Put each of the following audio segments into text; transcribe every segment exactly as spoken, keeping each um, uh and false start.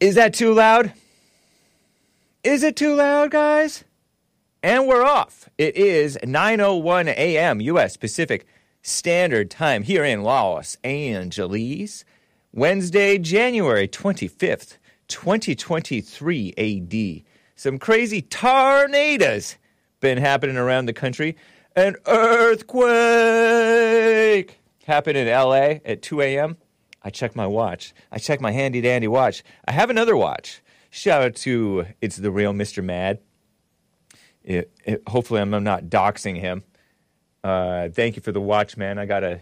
Is that too loud? Is it too loud, guys? And we're off. It is nine oh one a.m. U S. Pacific Standard Time here in Los Angeles. Wednesday, January twenty-fifth, twenty twenty-three A D. Some crazy tornadoes been happening around the country. An earthquake happened in L A at two a.m. I checked my watch. I checked my handy-dandy watch. I have another watch. Shout out to It's the Real Mister Mad. It, it, hopefully I'm, I'm not doxing him. Uh, thank you for the watch, man. I got to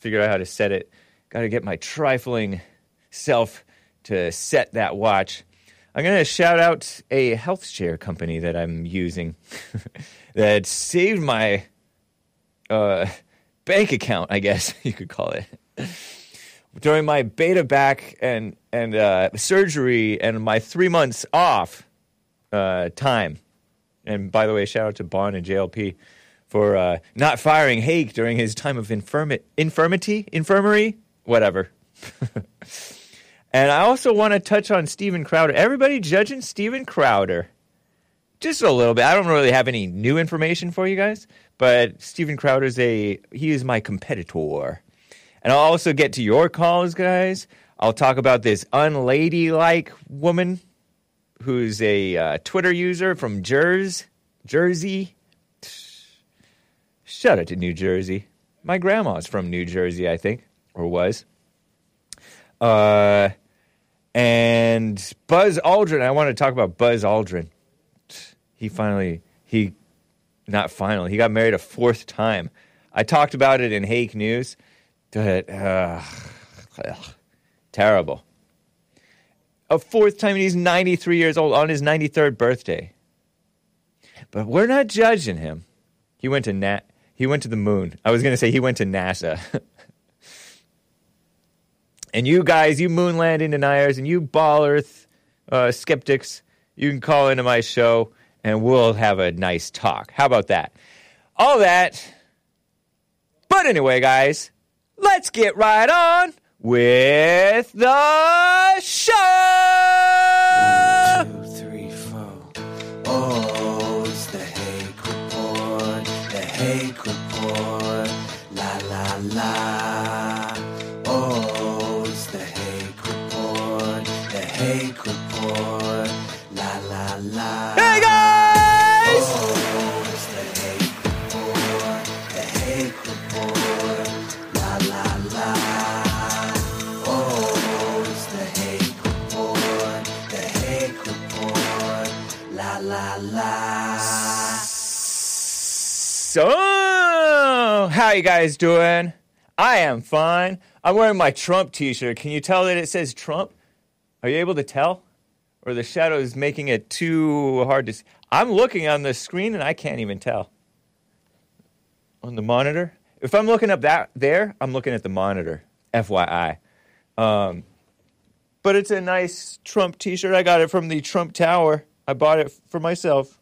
figure out how to set it. Got to get my trifling self to set that watch. I'm going to shout out a health share company that I'm using that saved my uh, bank account, I guess you could call it. During my beta back and, and uh, surgery and my three months off uh, time. And by the way, shout out to Bond and J L P for uh, not firing Hake during his time of infirmi- infirmity, infirmary, whatever. And I also want to touch on Steven Crowder. Everybody judging Steven Crowder. Just a little bit. I don't really have any new information for you guys, but Steven Crowder's a, he is my competitor. And I'll also get to your calls, guys. I'll talk about this unladylike woman who's a uh, Twitter user from Jersey. Jersey. Shout out to New Jersey. My grandma's from New Jersey, I think, or was. Uh, and Buzz Aldrin. I want to talk about Buzz Aldrin. He finally, he, not finally, he got married a fourth time. I talked about it in Hake News. But, uh, ugh, terrible. A fourth time, and he's ninety-three years old on his ninety-third birthday. But we're not judging him. He went to Na- He went to the moon. I was going to say he went to NASA. And you guys, you moon landing deniers, and you ball Earth uh, skeptics, you can call into my show, and we'll have a nice talk. How about that? All that. But anyway, guys. Let's get right on with the show! One, two, three, four. Oh, it's the Hake Report, the Hake Report, la, la, la. Oh, it's the Hake Report, the Hake Report, la, la, la. Hey, guys! Oh, it's the Hake Report, the Hake Report. So, how you guys doing? I am fine. I'm wearing my Trump t-shirt. Can you tell that it says Trump? Are you able to tell? Or the shadow is making it too hard to see? I'm looking on the screen and I can't even tell. On the monitor? If I'm looking up that there, I'm looking at the monitor, F Y I. Um, but it's a nice Trump t-shirt. I got it from the Trump Tower. I bought it for myself.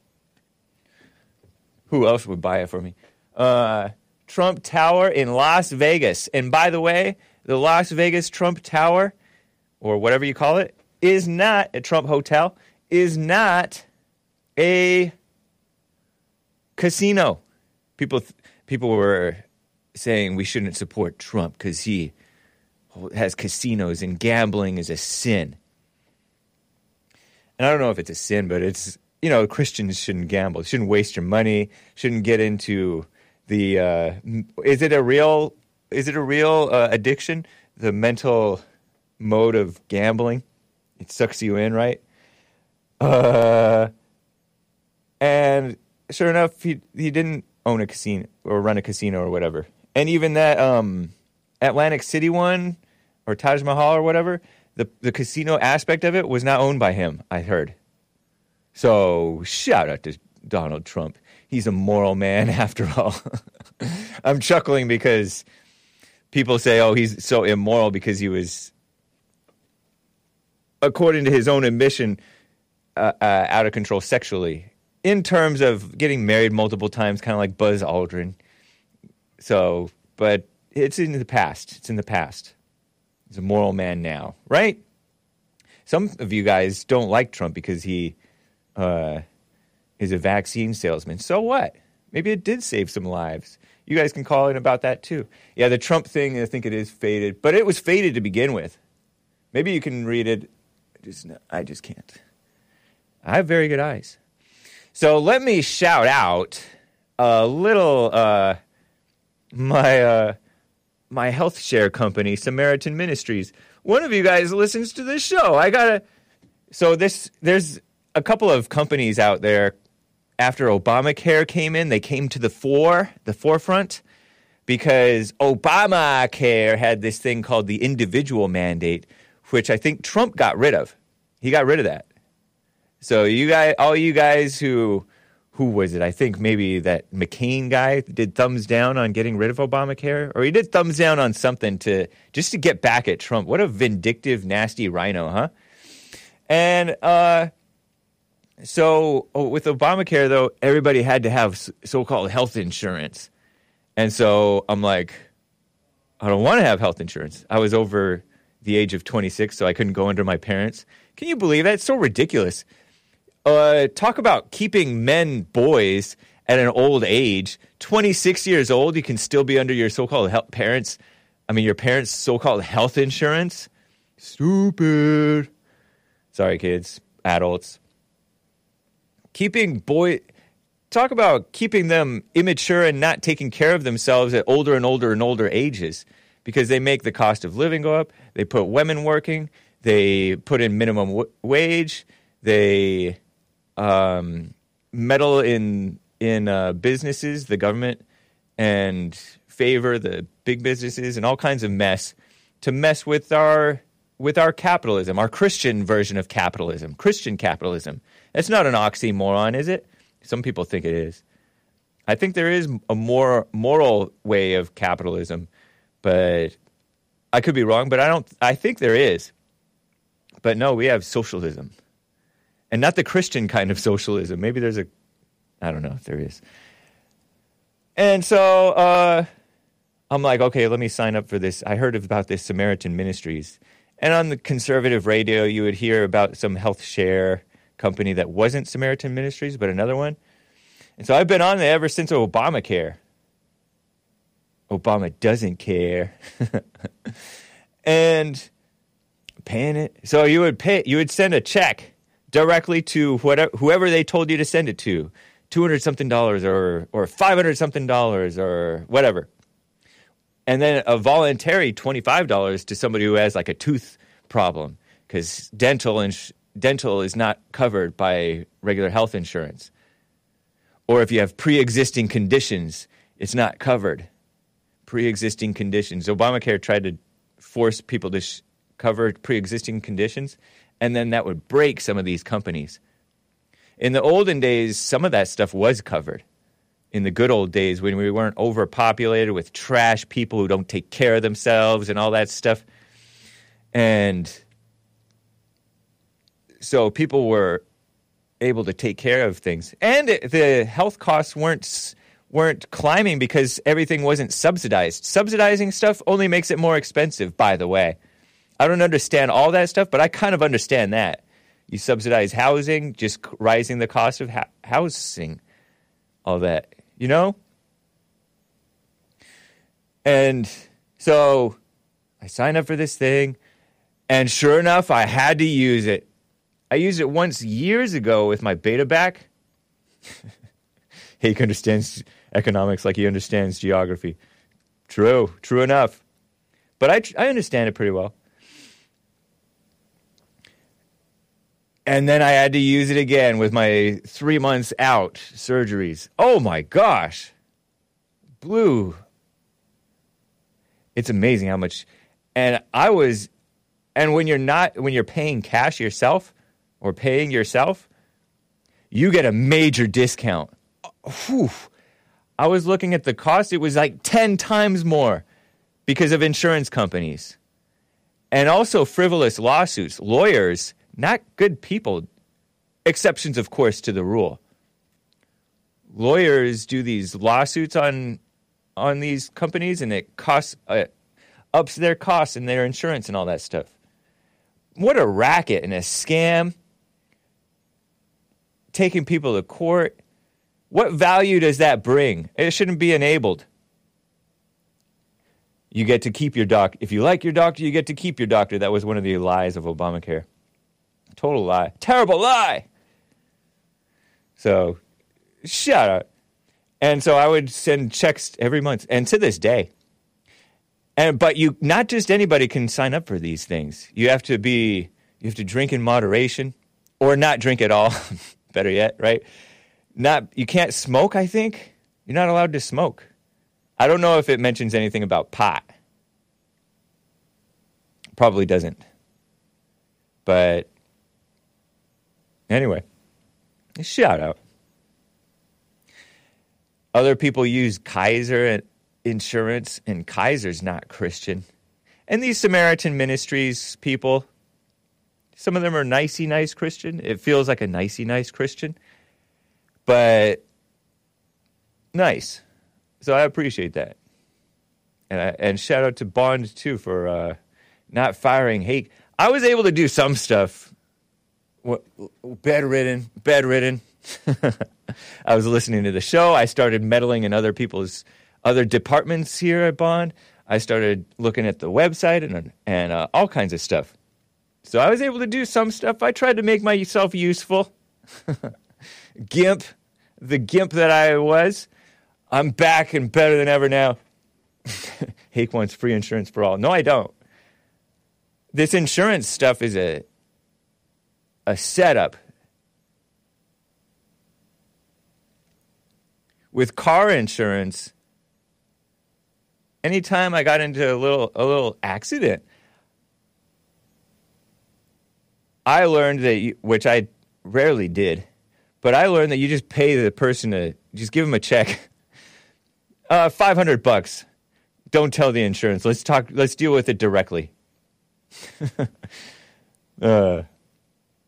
Who else would buy it for me? Uh, Trump Tower in Las Vegas. And by the way, the Las Vegas Trump Tower, or whatever you call it, is not a Trump hotel, is not a casino. People, th- people were saying we shouldn't support Trump because he has casinos and gambling is a sin. And I don't know if it's a sin, but it's, you know, Christians shouldn't gamble. Shouldn't waste your money. Shouldn't get into the, uh, is it a real, is it a real uh, addiction? The mental mode of gambling? It sucks you in, right? Uh, and sure enough, he, he didn't own a casino or run a casino or whatever. And even that um, Atlantic City one or Taj Mahal or whatever, The the casino aspect of it was not owned by him, I heard. So, shout out to Donald Trump. He's a moral man, after all. I'm chuckling because people say, oh, he's so immoral because he was, according to his own admission, uh, uh, out of control sexually. In terms of getting married multiple times, kind of like Buzz Aldrin. So, but it's in the past. It's in the past. He's a moral man now, right? Some of you guys don't like Trump because he uh, is a vaccine salesman. So what? Maybe it did save some lives. You guys can call in about that too. Yeah, the Trump thing, I think it is faded. But it was faded to begin with. Maybe you can read it. Just, no, I just can't. I have very good eyes. So let me shout out a little, uh, my uh, my health share company, Samaritan Ministries. One of you guys listens to this show. I gotta, so this, there's a couple of companies out there. After Obamacare came in, they came to the fore, the forefront, because Obamacare had this thing called the individual mandate, which I think Trump got rid of. He got rid of that. So you guys, all you guys who, who was it? I think maybe that McCain guy did thumbs down on getting rid of Obamacare, or he did thumbs down on something to just to get back at Trump. What a vindictive, nasty rhino, huh? And uh, so oh, with Obamacare, though, everybody had to have so-called health insurance. And so I'm like, I don't want to have health insurance. I was over the age of twenty-six, so I couldn't go under my parents. Can you believe that? It's so ridiculous. Uh, talk about keeping men boys at an old age. twenty-six years old, you can still be under your so-called health parents. I mean, your parents' so-called health insurance. Stupid. Sorry, kids. Adults. Keeping boy... Talk about keeping them immature and not taking care of themselves at older and older and older ages, because they make the cost of living go up. They put women working. They put in minimum w- wage. They um, meddle in in uh, businesses, the government, and favor the big businesses and all kinds of mess to mess with our with our capitalism, our Christian version of capitalism, Christian capitalism. That's not an oxymoron, is it? Some people think it is. I think there is a more moral way of capitalism, but I could be wrong. But I don't. I think there is. But no, we have socialism. And not the Christian kind of socialism. Maybe there's a... I don't know if there is. And so uh, I'm like, okay, let me sign up for this. I heard about this Samaritan Ministries. And on the conservative radio, you would hear about some health share company that wasn't Samaritan Ministries, but another one. And so I've been on there ever since Obamacare. Obama doesn't care. And... paying it. So you would pay, you would send a check directly to whatever, whoever they told you to send it to, two hundred something dollars or, or five hundred something dollars or whatever. And then a voluntary twenty-five dollars to somebody who has like a tooth problem, because dental ins- dental is not covered by regular health insurance. Or if you have pre-existing conditions, it's not covered. Pre-existing conditions. Obamacare tried to force people to... Sh- cover pre-existing conditions, and then that would break some of these companies. In the olden days, some of that stuff was covered. In the good old days, when we weren't overpopulated with trash people who don't take care of themselves and all that stuff. And so people were able to take care of things. And the health costs weren't weren't climbing because everything wasn't subsidized. Subsidizing stuff only makes it more expensive, by the way. I don't understand all that stuff, but I kind of understand that. You subsidize housing, just rising the cost of ha- housing, all that, you know? And so I signed up for this thing, and sure enough, I had to use it. I used it once years ago with my beta back. Hake understands economics like he understands geography. True, true enough. But I, tr- I understand it pretty well. And then I had to use it again with my three months out surgeries. Oh my gosh. Blue. It's amazing how much. And I was, and when you're not, when you're paying cash yourself or paying yourself, you get a major discount. Whew. I was looking at the cost. It was like ten times more because of insurance companies and also frivolous lawsuits, lawyers. Not good people, exceptions, of course, to the rule. Lawyers do these lawsuits on on these companies, and it costs uh, ups their costs and their insurance and all that stuff. What a racket and a scam. Taking people to court. What value does that bring? It shouldn't be enabled. You get to keep your doc. If you like your doctor, you get to keep your doctor. That was one of the lies of Obamacare. Total lie. Terrible lie! So, shut up. And so I would send checks every month, and to this day. And but you, not just anybody can sign up for these things. You have to be, you have to drink in moderation, or not drink at all. Better yet, right? Not you can't smoke. I think you're not allowed to smoke. I don't know if it mentions anything about pot. Probably doesn't. But anyway, shout out. Other people use Kaiser insurance, and Kaiser's not Christian. And these Samaritan Ministries people, some of them are nicey nice Christian. It feels like a nicey nice Christian, but nice. So I appreciate that. And, I, and shout out to Bond, too, for uh, not firing Hake. I was able to do some stuff. What, bedridden, bedridden. I was listening to the show. I started meddling in other people's other departments here at Bond. I started looking at the website and, and uh, all kinds of stuff. So I was able to do some stuff. I tried to make myself useful. Gimp, the gimp that I was. I'm back and better than ever now. Hake wants free insurance for all. No, I don't. This insurance stuff is a a setup. With car insurance, anytime I got into a little a little accident, I learned that, you, which I rarely did, but I learned that you just pay the person to, just give them a check. Uh, five hundred bucks. Don't tell the insurance. Let's talk, let's deal with it directly. uh,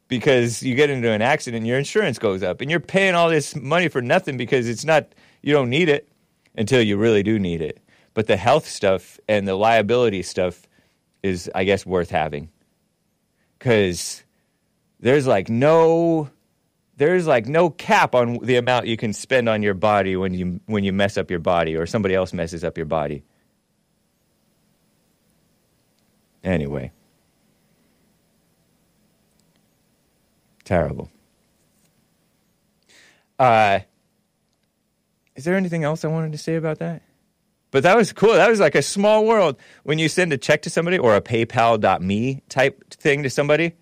because you get into an accident, your insurance goes up, and you're paying all this money for nothing because it's not, you don't need it until you really do need it. But the health stuff and the liability stuff is, I guess, worth having. Because there's like no... There's like no cap on the amount you can spend on your body when you when you mess up your body or somebody else messes up your body. Anyway. Terrible. Uh, is there anything else I wanted to say about that? But that was cool. That was like a small world. When you send a check to somebody or a PayPal dot me type thing to somebody,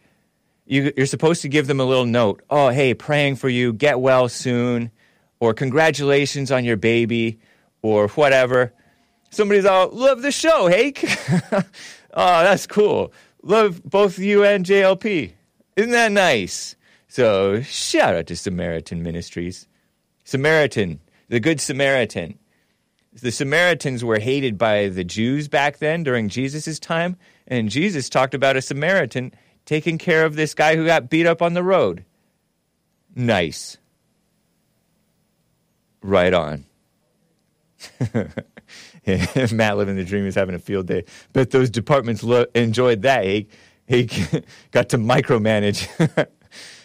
You, you're supposed to give them a little note. Oh, hey, praying for you. Get well soon. Or congratulations on your baby. Or whatever. Somebody's all, love the show, Hake. Oh, that's cool. Love both you and J L P. Isn't that nice? So, shout out to Samaritan Ministries. Samaritan. The Good Samaritan. The Samaritans were hated by the Jews back then during Jesus' time. And Jesus talked about a Samaritan taking care of this guy who got beat up on the road. Nice. Right on. Matt living the dream is having a field day. Bet those departments lo- enjoyed that. He, he got to micromanage.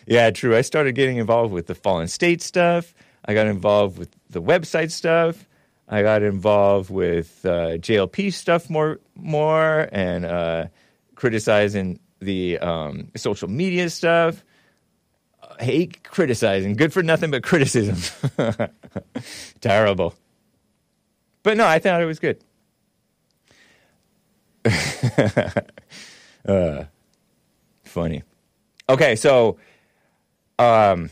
Yeah, true. I started getting involved with the fallen state stuff. I got involved with the website stuff. I got involved with uh, J L P stuff more, more and uh, criticizing the um, social media stuff. Hate criticizing. Good for nothing but criticism. Terrible. But no, I thought it was good. uh, funny. Okay, so um,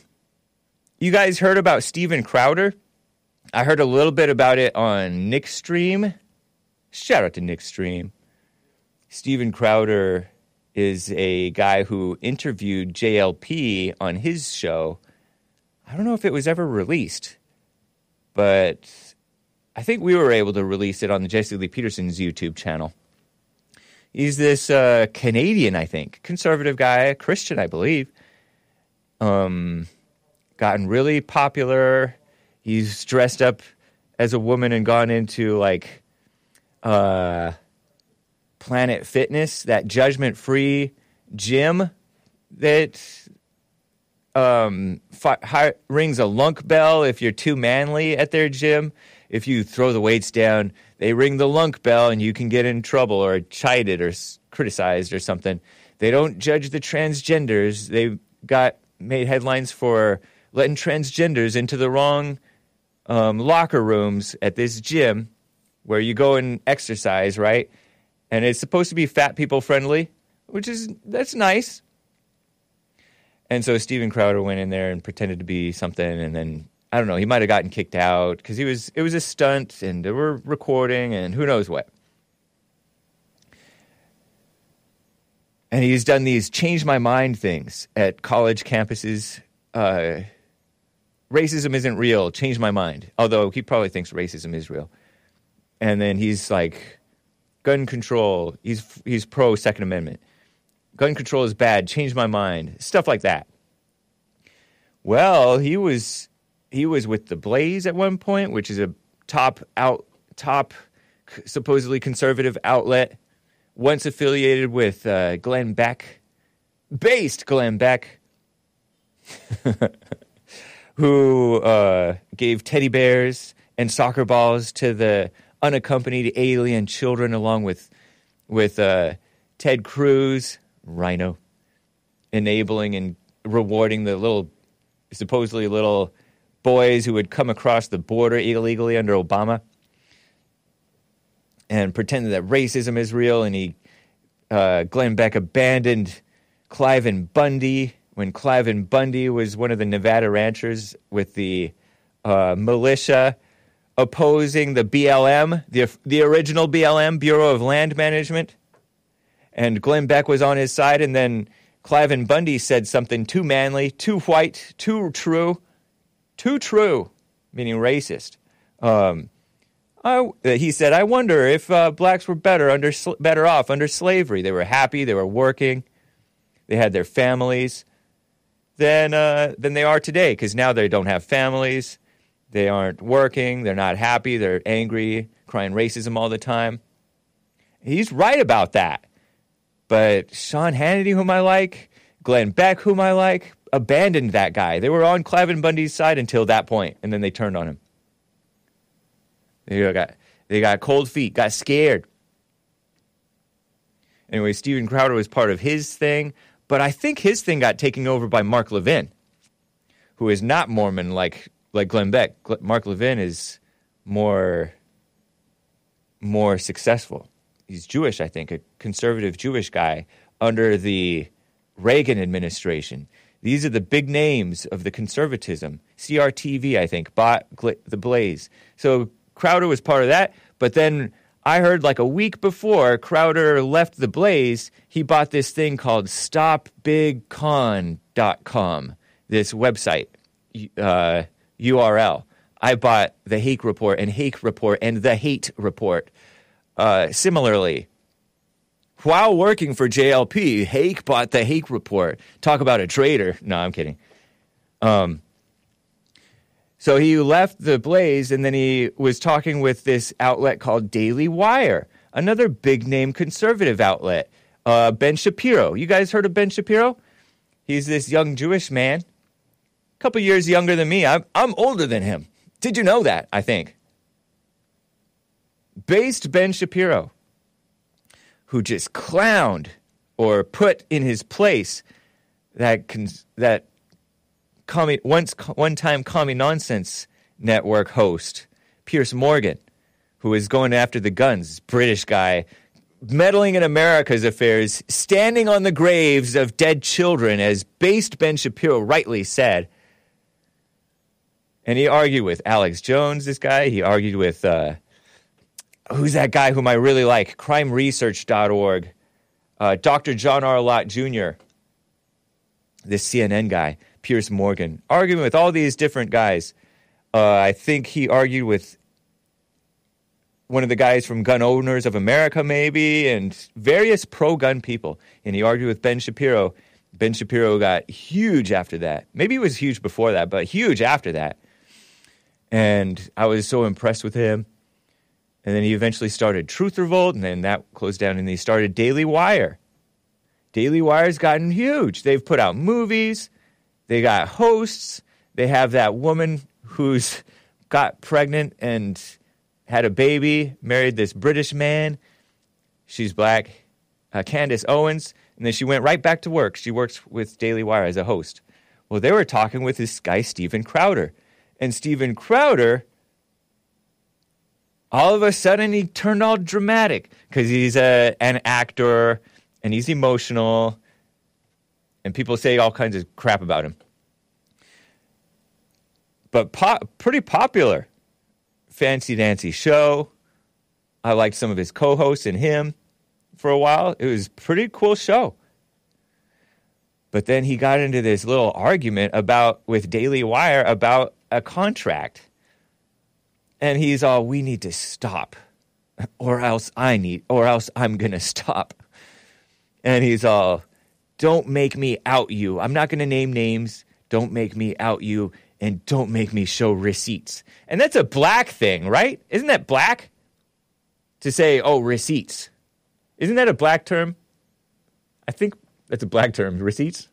you guys heard about Steven Crowder? I heard a little bit about it on NickStream. Shout out to NickStream. Steven Crowder is a guy who interviewed J L P on his show. I don't know if it was ever released, but I think we were able to release it on the Jesse Lee Peterson's YouTube channel. He's this uh, Canadian, I think, conservative guy, Christian, I believe. Um, gotten really popular. He's dressed up as a woman and gone into like uh, Planet Fitness, that judgment-free gym that um, fi- hi- rings a lunk bell if you're too manly at their gym. If you throw the weights down, they ring the lunk bell and you can get in trouble or chided or s- criticized or something. They don't judge the transgenders. They got made headlines for letting transgenders into the wrong um, locker rooms at this gym where you go and exercise, right? And it's supposed to be fat people friendly, which is, that's nice. And so Steven Crowder went in there and pretended to be something, and then I don't know, he might have gotten kicked out because he was, it was a stunt and they were recording and who knows what. And he's done these change my mind things at college campuses. Uh, racism isn't real, change my mind. Although he probably thinks racism is real. And then he's like, gun control, he's, he's pro Second Amendment. Gun control is bad, change my mind. Stuff like that. Well, he was... He was with The Blaze at one point, which is a top out, top supposedly conservative outlet, once affiliated with uh, Glenn Beck, based Glenn Beck, who uh, gave teddy bears and soccer balls to the unaccompanied alien children, along with with uh, Ted Cruz, Rhino, enabling and rewarding the little, supposedly little. boys who would come across the border illegally under Obama and pretended that racism is real. And he, uh, Glenn Beck abandoned Clive and Bundy when Clive and Bundy was one of the Nevada ranchers with the uh, militia opposing the B L M, the the original B L M, Bureau of Land Management. And Glenn Beck was on his side, and then Clive and Bundy said something too manly, too white, too true. Too true, meaning racist. Um, I, he said, "I wonder if uh, blacks were better under sl- better off under slavery. They were happy. They were working. They had their families. Than uh, than they are today, because now they don't have families. They aren't working. They're not happy. They're angry, crying racism all the time." He's right about that. But Sean Hannity, whom I like, Glenn Beck, whom I like, abandoned that guy. They were on Clive and Bundy's side until that point, and then they turned on him. They got, they got cold feet, got scared. Anyway, Steven Crowder was part of his thing, but I think his thing got taken over by Mark Levin, who is not Mormon like like Glenn Beck. Mark Levin is more more successful. He's Jewish, I think, a conservative Jewish guy under the Reagan administration. These are the big names of the conservatism. C R T V, I think, bought The Blaze. So Crowder was part of that. But then I heard like a week before Crowder left The Blaze, he bought this thing called stop big con dot com, this website, uh, U R L. I bought the Hake Report and Hake Report and the Hate Report. Uh, similarly, while working for J L P, Hake bought the Hake Report. Talk about a traitor. No, I'm kidding. Um, so he left The Blaze, and then he was talking with this outlet called Daily Wire, another big-name conservative outlet, uh, Ben Shapiro. You guys heard of Ben Shapiro? He's this young Jewish man, a couple years younger than me. I'm, I'm older than him. Did you know that, I think? Based Ben Shapiro, who just clowned or put in his place that cons- that commie- once co- one-time commie nonsense network host, Piers Morgan, who is going after the guns, British guy, meddling in America's affairs, standing on the graves of dead children, as based Ben Shapiro rightly said. And he argued with Alex Jones, this guy. He argued with... Uh, Who's that guy whom I really like? crime research dot org. Uh, Doctor John R. Lott Junior, this C N N guy, Piers Morgan, arguing with all these different guys. Uh, I think he argued with one of the guys from Gun Owners of America, maybe, and various pro-gun people. And he argued with Ben Shapiro. Ben Shapiro got huge after that. Maybe he was huge before that, but huge after that. And I was so impressed with him. And then he eventually started Truth Revolt, and then that closed down, and he started Daily Wire. Daily Wire's gotten huge. They've put out movies. They got hosts. They have that woman who's got pregnant and had a baby, married this British man. She's black, uh, Candace Owens. And then she went right back to work. She works with Daily Wire as a host. Well, they were talking with this guy, Steven Crowder. And Steven Crowder, all of a sudden, he turned all dramatic because he's a, an actor and he's emotional. And people say all kinds of crap about him. But po- pretty popular Fancy Dancy show. I liked some of his co-hosts and him for a while. It was a pretty cool show. But then he got into this little argument about with Daily Wire about a contract. And he's all, we need to stop, or else I need, or else I'm going to stop. And he's all, don't make me out you. I'm not going to name names. Don't make me out you. And don't make me show receipts. And that's a black thing, right? Isn't that black? To say, oh, receipts. Isn't that a black term? I think that's a black term, receipts.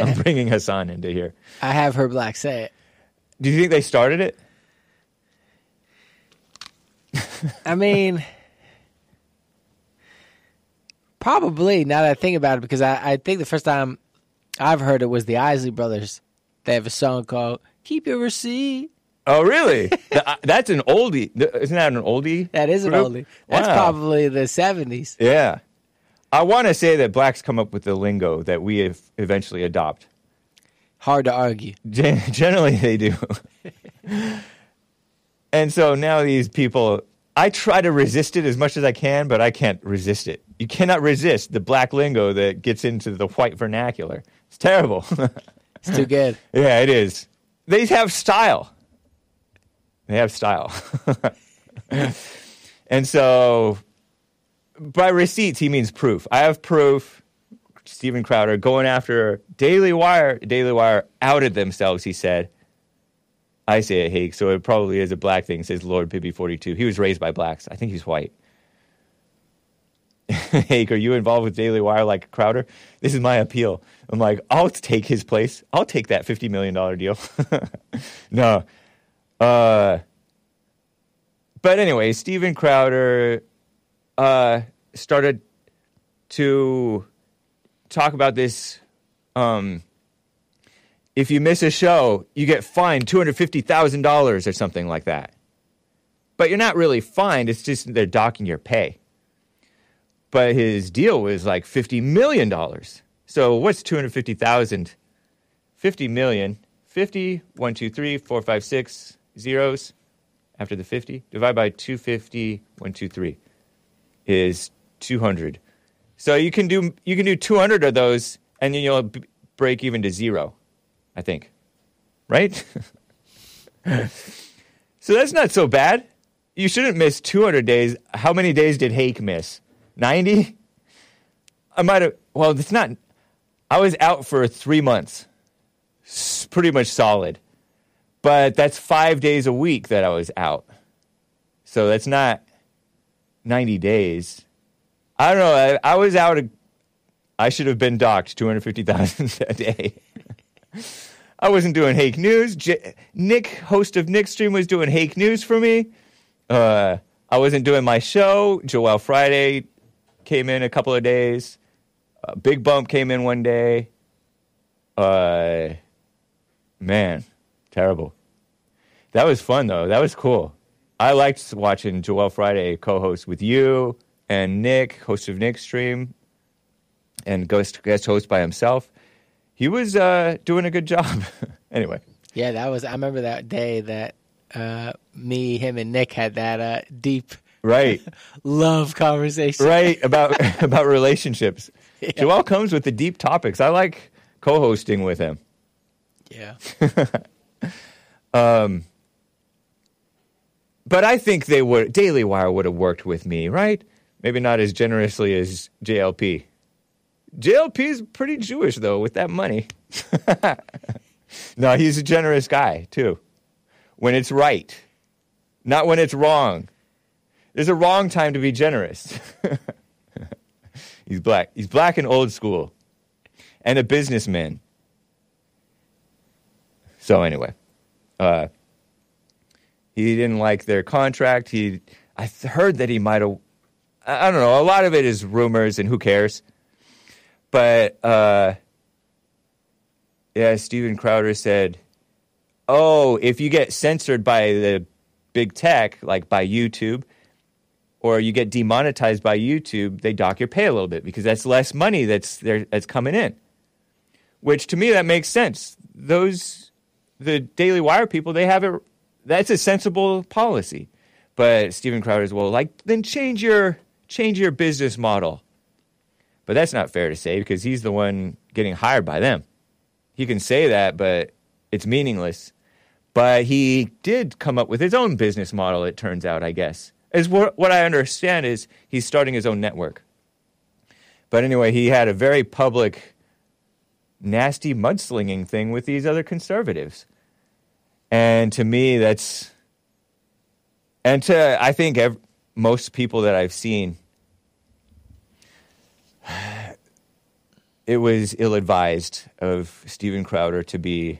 I'm bringing Hassan into here. I have heard black say it. Do you think they started it? I mean, probably, now that I think about it, because I, I think the first time I've heard it was the Isley Brothers. They have a song called Keep Your Receipt. Oh, really? the, uh, that's an oldie. Isn't that an oldie? That is an group? Oldie. That's wow. Probably the seventies. Yeah. I want to say that blacks come up with the lingo that we have eventually adopt. Hard to argue. Gen- generally, they do. And so now these people, I try to resist it as much as I can, but I can't resist it. You cannot resist the black lingo that gets into the white vernacular. It's terrible. It's too good. Yeah, it is. They have style. They have style. And so by receipts, he means proof. I have proof. Steven Crowder going after Daily Wire. Daily Wire outed themselves, he said. I say it, Hake, so it probably is a black thing, says Lord Bibby forty-two. He was raised by blacks. I think he's white. Hake, are you involved with Daily Wire like Crowder? This is my appeal. I'm like, I'll take his place. I'll take that fifty million dollars deal. No. Uh, but anyway, Steven Crowder uh, started to talk about this... Um, if you miss a show, you get fined two hundred fifty thousand dollars or something like that. But you're not really fined. It's just they're docking your pay. But his deal was like fifty million dollars. So what's two hundred fifty thousand dollars? fifty million dollars. fifty, one, two, three, four, five, six, zeros after the fifty. Divide by two hundred fifty, one, two, three is two hundred. So you can do you can do two hundred of those, and then you'll b- break even to zero. I think. Right? So that's not so bad. You shouldn't miss two hundred days. How many days did Hake miss? ninety? I might have... Well, it's not... I was out for three months. It's pretty much solid. But that's five days a week that I was out. So that's not ninety days. I don't know. I, I was out... A, I should have been docked two hundred fifty thousand dollars a day. I wasn't doing Hake News. J- Nick, host of NickStream, was doing Hake News for me. Uh, I wasn't doing my show. Joel Friday came in a couple of days. Uh, Big Bump came in one day. Uh, man, terrible. That was fun, though. That was cool. I liked watching Joel Friday co-host with you and Nick, host of NickStream, and guest, guest host by himself. He was uh, doing a good job. Anyway. Yeah, that was, I remember that day that uh, me, him, and Nick had that uh, deep right love conversation. Right, about about relationships. Yeah. Joel comes with the deep topics. I like co-hosting with him. Yeah. um, but I think they would, Daily Wire would have worked with me, right? Maybe not as generously as J L P. J L P's pretty Jewish, though, with that money. No, he's a generous guy, too. when it's right, not when it's wrong. There's a wrong time to be generous. He's black. He's black and old school and a businessman. So anyway, uh, he didn't like their contract. He, I th- heard that he might have, I don't know, a lot of it is rumors and who cares. But, uh, yeah, Steven Crowder said, oh, if you get censored by the big tech, like by YouTube, or you get demonetized by YouTube, they dock your pay a little bit because that's less money that's there, that's coming in. Which, to me, that makes sense. Those, the Daily Wire people, they have it, that's a sensible policy. But Steven Crowder's, well, like, then change your, change your business model. But that's not fair to say because he's the one getting hired by them. He can say that, but it's meaningless. But he did come up with his own business model, it turns out, I guess. Is what, what I understand is he's starting his own network. But anyway, he had a very public, nasty mudslinging thing with these other conservatives. And to me, that's... And to, I think, ev- most people that I've seen, it was ill-advised of Steven Crowder to be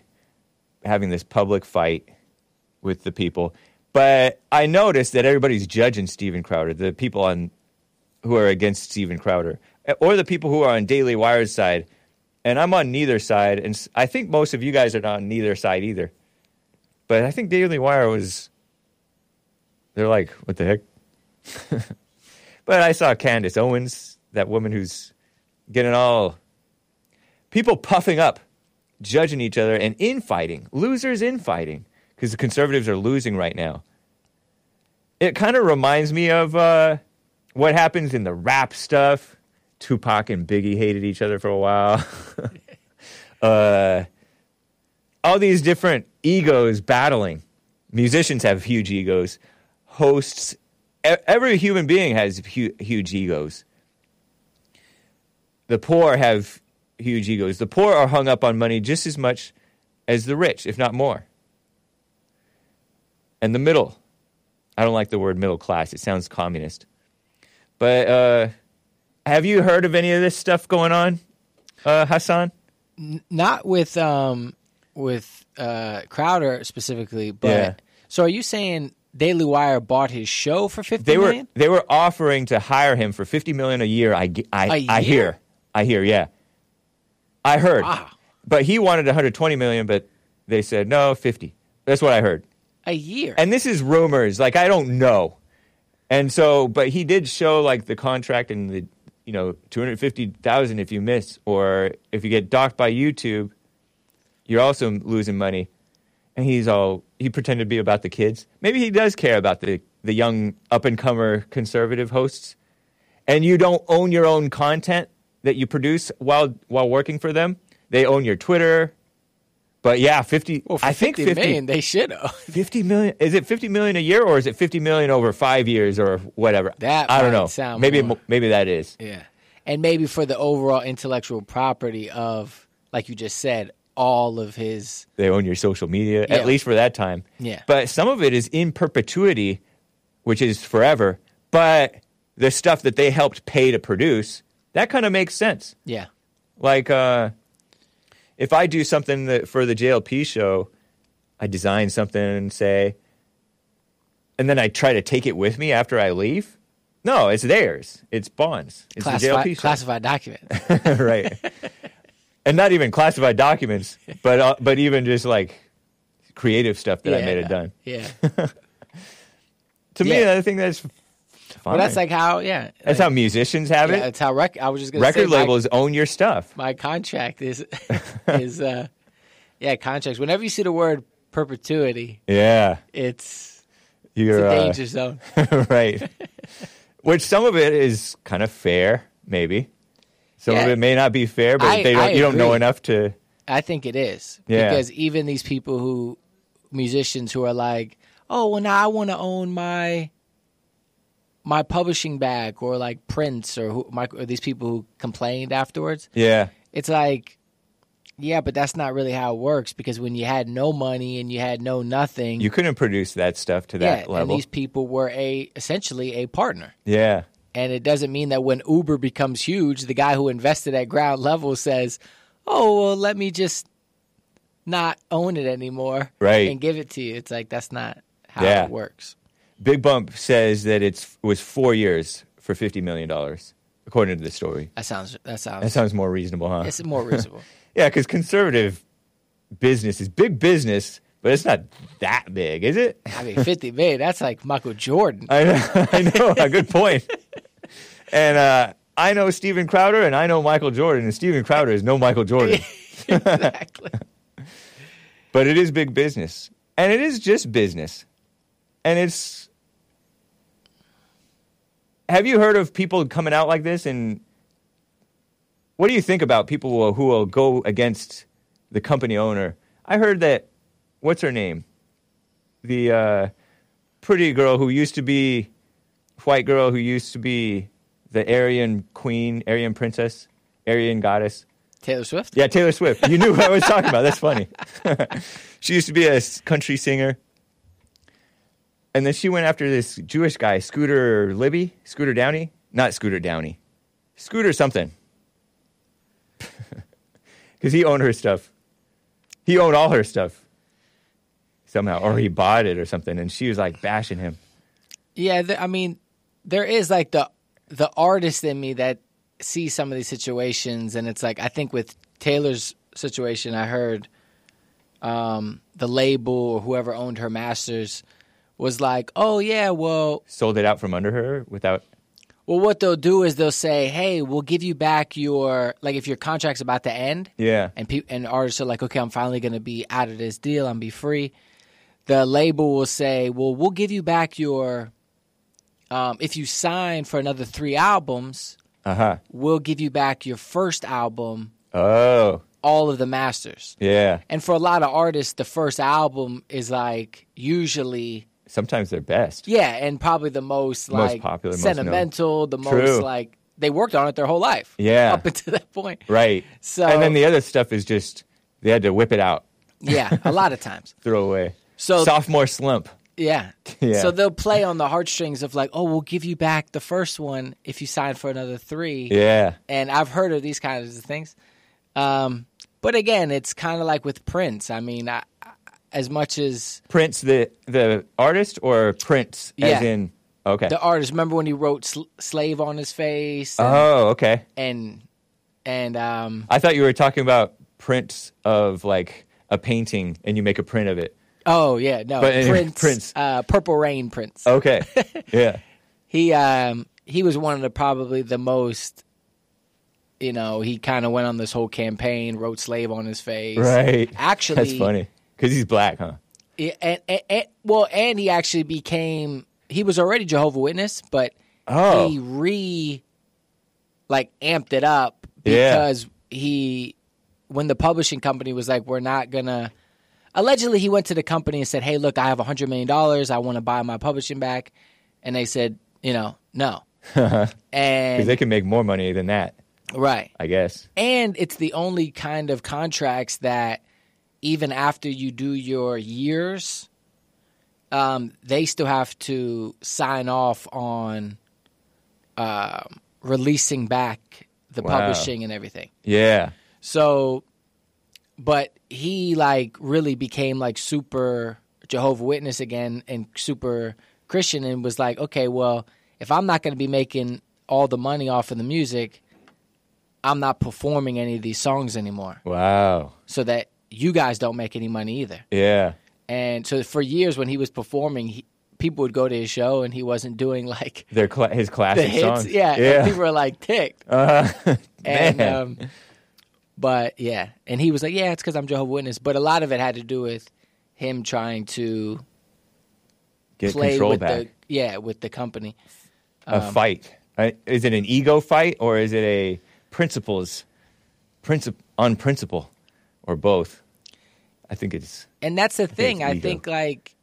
having this public fight with the people. But I noticed that everybody's judging Steven Crowder, the people on who are against Steven Crowder, or the people who are on Daily Wire's side. And I'm on neither side, and I think most of you guys are not on neither side either. But I think Daily Wire was... They're like, what the heck? But I saw Candace Owens, that woman who's getting all... People puffing up, judging each other, and infighting. Losers infighting. Because the conservatives are losing right now. It kind of reminds me of uh, what happens in the rap stuff. Tupac and Biggie hated each other for a while. uh, all these different egos battling. Musicians have huge egos. Hosts, every human being has hu- huge egos. The poor have huge egos. The poor are hung up on money just as much as the rich, if not more. And the middle. I don't like the word middle class. It sounds communist. But uh, have you heard of any of this stuff going on, uh, Hassan? N- not with um, with uh, Crowder specifically. But yeah. So are you saying Daily Wire bought his show for fifty they million? Were, they were offering to hire him for fifty million a year. I, I, a year? I hear. I hear. Yeah. I heard. Wow. But he wanted one hundred twenty million. But they said no, fifty. That's what I heard. A year. And this is rumors. Like, I don't know. And so, but he did show, like, the contract and the, you know, two hundred fifty thousand dollars if you miss, or if you get docked by YouTube, you're also losing money. And he's all, he pretended to be about the kids. Maybe he does care about the, the young up-and-comer conservative hosts. And you don't own your own content that you produce while while working for them. They own your Twitter. But yeah, fifty. Well, for I think fifty million. They should have fifty million. Is it fifty million a year, or is it fifty million over five years, or whatever? That I don't know. Sound maybe more. Maybe that is. Yeah, and maybe for the overall intellectual property of, like you just said, all of his. They own your social media, yeah. At least for that time. Yeah. But some of it is in perpetuity, which is forever. But the stuff that they helped pay to produce, that kind of makes sense. Yeah. Like. Uh, If I do something that for the J L P show, I design something and say, and then I try to take it with me after I leave. No, it's theirs. It's Bond's. It's classified, the J L P show. Classified document, right? And not even classified documents, but uh, but even just like creative stuff that yeah, I made it done. Yeah. to yeah. me, I think that's. Fine. Well, that's like how, yeah. That's like, how musicians have yeah, it. That's how rec- I was just gonna record say, labels my, own your stuff. My contract is, is uh, yeah, contracts. Whenever you see the word perpetuity, yeah, it's, it's a danger uh, zone. Right. Which some of it is kind of fair, maybe. Some yeah, of it may not be fair, but I, they don't, you don't know enough to. I think it is. Yeah. Because even these people who, musicians who are like, oh, well, now I want to own my. My publishing bag, or like Prince, or who, my, or these people who complained afterwards. Yeah, it's like Yeah, but that's not really how it works, because when you had no money and you had no nothing, you couldn't produce that stuff to that yeah, level. And these people were a essentially a partner. Yeah. And it doesn't mean that when Uber becomes huge, the guy who invested at ground level says, oh, well, let me just not own it anymore right. and give it to you. It's like, that's not how yeah. it works. Big Bump says that it was four years for fifty million dollars, according to the story. That sounds that sounds, that sounds more reasonable, huh? It's more reasonable. Yeah, because conservative business is big business, but it's not that big, is it? I mean, fifty million, that's like Michael Jordan. I know, I know. A good point. And uh, I know Steven Crowder, and I know Michael Jordan, and Steven Crowder is no Michael Jordan. Exactly. But it is big business, and it is just business, and it's. Have you heard of people coming out like this? And what do you think about people who will, who will go against the company owner? I heard that. What's her name? The uh, pretty girl who used to be white girl who used to be. The Aryan queen, Aryan princess, Aryan goddess. Taylor Swift? Yeah, Taylor Swift. You knew what I was talking about. That's funny. She used to be a country singer. And then she went after this Jewish guy, Scooter Libby, Scooter Downey. Not Scooter Downey. Scooter something. Because he owned her stuff. He owned all her stuff. Somehow. Or he bought it or something. And she was like bashing him. Yeah, th- I mean, there is like the... the artist in me that sees some of these situations, and it's like, I think with Taylor's situation, I heard um, the label or whoever owned her masters was like, oh, yeah, well... sold it out from under her without... Well, what they'll do is they'll say, hey, we'll give you back your... like, if your contract's about to end, yeah, and pe- and artists are like, okay, I'm finally going to be out of this deal, I'm going to be free, the label will say, well, we'll give you back your... Um, if you sign for another three albums, uh-huh. we'll give you back your first album, oh, all of the masters. Yeah. And for a lot of artists, the first album is like usually... sometimes their best. Yeah, and probably the most, most like popular, sentimental, most the most True. Like... they worked on it their whole life. Yeah. Up until that point. Right. So, and then the other stuff is just they had to whip it out. Yeah, a lot of times. Throw away. So, sophomore slump. Yeah. yeah. So they'll play on the heartstrings of like, oh, we'll give you back the first one if you sign for another three. Yeah. And I've heard of these kinds of things. Um, but again, it's kind of like with Prince. I mean, I, I, as much as... Prince, the the artist, or Prince as yeah, in... Okay. The artist. Remember when he wrote sl- slave on his face? And, oh, okay. And... and um, I thought you were talking about Prince of like a painting and you make a print of it. Oh, yeah, no, but, Prince, Prince. Uh, Purple Rain Prince. Okay, yeah. he um, he was one of the probably the most, you know, he kind of went on this whole campaign, wrote slave on his face. Right. Actually. That's funny, because he's black, huh? Yeah, and, and, and, well, and he actually became, he was already Jehovah Witness, but oh. he re, like, amped it up because yeah. he, when the publishing company was like, we're not going to, allegedly, he went to the company and said, hey, look, I have one hundred million dollars. I want to buy my publishing back. And they said, you know, no. Because they can make more money than that. Right. I guess. And it's the only kind of contracts that even after you do your years, um, they still have to sign off on uh, releasing back the wow. publishing and everything. Yeah. So... but he, like, really became, like, super Jehovah Witness again and super Christian and was like, okay, well, if I'm not going to be making all the money off of the music, I'm not performing any of these songs anymore. Wow. So that you guys don't make any money either. Yeah. And so for years when he was performing, he, people would go to his show and he wasn't doing, like... Their cl- his classic the hits, songs. Yeah, yeah. And people were, like, ticked. Uh-huh. Man. And, um, but, yeah, and he was like, yeah, it's because I'm Jehovah's Witness. But a lot of it had to do with him trying to get play control with back. The, yeah, with the company. Um, a fight. Is it an ego fight or is it a principles, princip- on principle, or both? I think it's And that's the I thing. Think I think, like,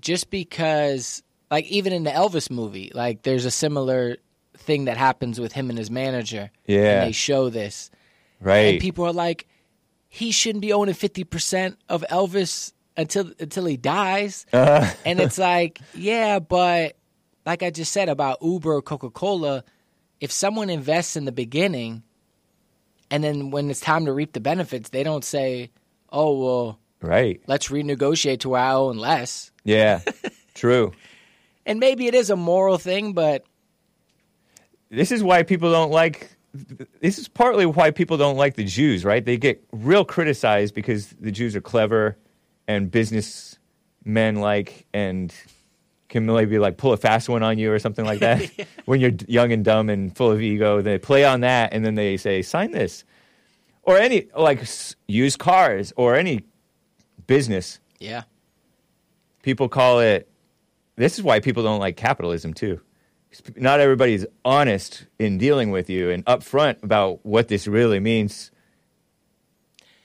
just because, like, even in the Elvis movie, like, there's a similar thing that happens with him and his manager. Yeah. And they show this. Right. And people are like, he shouldn't be owning fifty percent of Elvis until until he dies. Uh-huh. And it's like, yeah, but like I just said about Uber or Coca-Cola, if someone invests in the beginning and then when it's time to reap the benefits, they don't say, oh, well, right, let's renegotiate to where I own less. Yeah, true. And maybe it is a moral thing, but... This is why people don't like... This is partly why people don't like the Jews, right? They get real criticized because the Jews are clever and businessmen-like and can maybe like pull a fast one on you or something like that. Yeah. When you're young and dumb and full of ego, they play on that and then they say, sign this. Or any, like, used cars or any business. Yeah. People call it... This is why people don't like capitalism, too. Not everybody's honest in dealing with you and upfront about what this really means.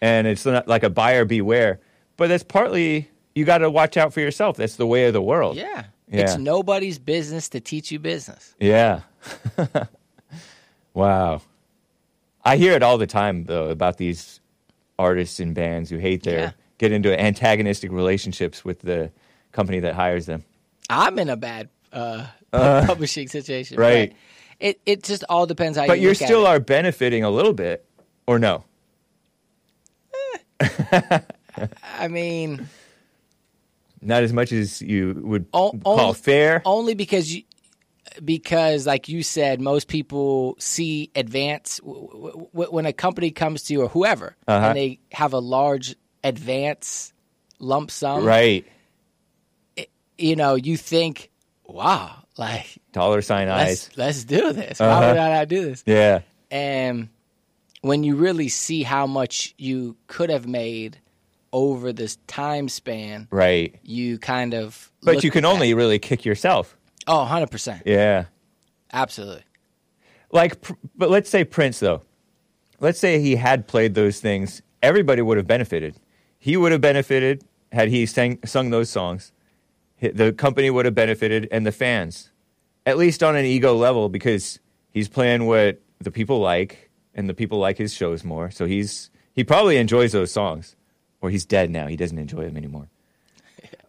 And it's not like a buyer beware. But that's partly, you got to watch out for yourself. That's the way of the world. Yeah. yeah. It's nobody's business to teach you business. Yeah. Wow. I hear it all the time, though, about these artists and bands who hate their, yeah. get into antagonistic relationships with the company that hires them. I'm in a bad uh, uh, publishing situation. Right. But it it just all depends how but you look at it. But you still are benefiting a little bit, or no? Eh. I mean... Not as much as you would o- call only, fair? Only because, you, because, like you said, most people see advance... W- w- w- when a company comes to you, or whoever, uh-huh. and they have a large advance lump sum... Right. You know, you think, wow, like... Dollar sign eyes. Let's, let's do this. Uh-huh. Why would I not do this? Yeah. And when you really see how much you could have made over this time span... Right. You kind of... But you can only it. really kick yourself. Oh, one hundred percent. Yeah. Absolutely. Like, but let's say Prince, though. Let's say he had played those things. Everybody would have benefited. He would have benefited had he sang, sung those songs. The company would have benefited, and the fans, at least on an ego level, because he's playing what the people like, and the people like his shows more. So he's he probably enjoys those songs, or he's dead now. He doesn't enjoy them anymore.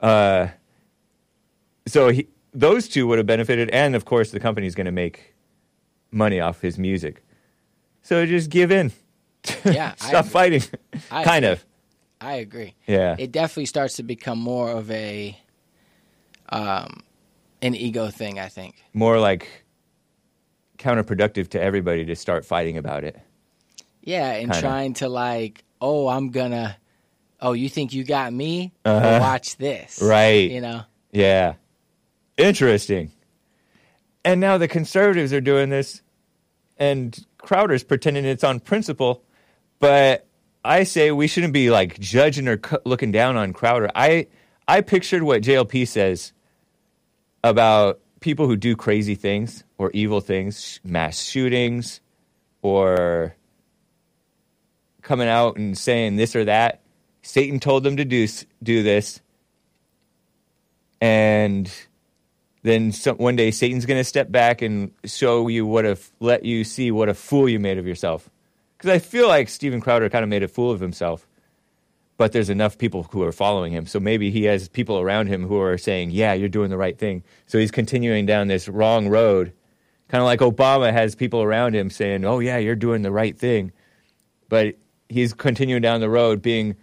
uh, so he, those two would have benefited, and of course the company's going to make money off his music. So just give in. Yeah, stop I fighting. I kind agree. of. I agree. Yeah, it definitely starts to become more of a. Um, an ego thing, I think. More like counterproductive to everybody to start fighting about it. Yeah, and Kinda. trying to like, oh, I'm gonna, oh, you think you got me? Uh-huh. Watch this. Right. You know? Yeah. Interesting. And now the conservatives are doing this, and Crowder's pretending it's on principle, but I say we shouldn't be like judging or cu- looking down on Crowder. I... I pictured what J L P says about people who do crazy things or evil things, mass shootings, or coming out and saying this or that. Satan told them to do do this, and then some, one day Satan's going to step back and show you what a let you see what a fool you made of yourself. Because I feel like Steven Crowder kind of made a fool of himself. But there's enough people who are following him. So maybe he has people around him who are saying, yeah, you're doing the right thing. So he's continuing down this wrong road. Kind of like Obama has people around him saying, oh, yeah, you're doing the right thing. But he's continuing down the road being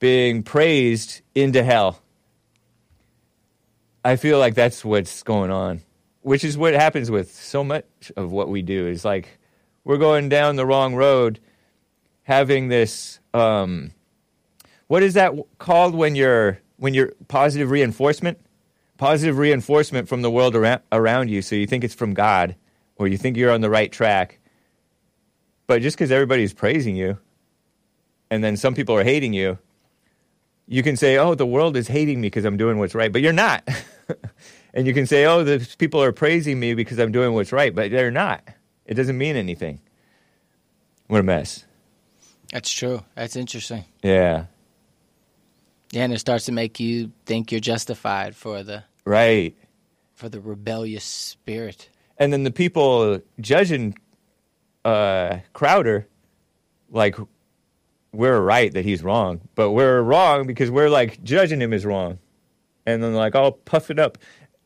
being praised into hell. I feel like that's what's going on, which is what happens with so much of what we do. It's like we're going down the wrong road, having this... Um, What is that called when you're when you're positive reinforcement? Positive reinforcement from the world around, around you, so you think it's from God, or you think you're on the right track. But just because everybody's praising you, and then some people are hating you, you can say, oh, the world is hating me because I'm doing what's right, but you're not. And you can say, oh, the people are praising me because I'm doing what's right, but they're not. It doesn't mean anything. What a mess. That's true. That's interesting. Yeah. Yeah, and it starts to make you think you're justified for the right for the rebellious spirit. And then the people judging uh, Crowder, like we're right that he's wrong, but we're wrong because we're like judging him as wrong, and then like all puff it up,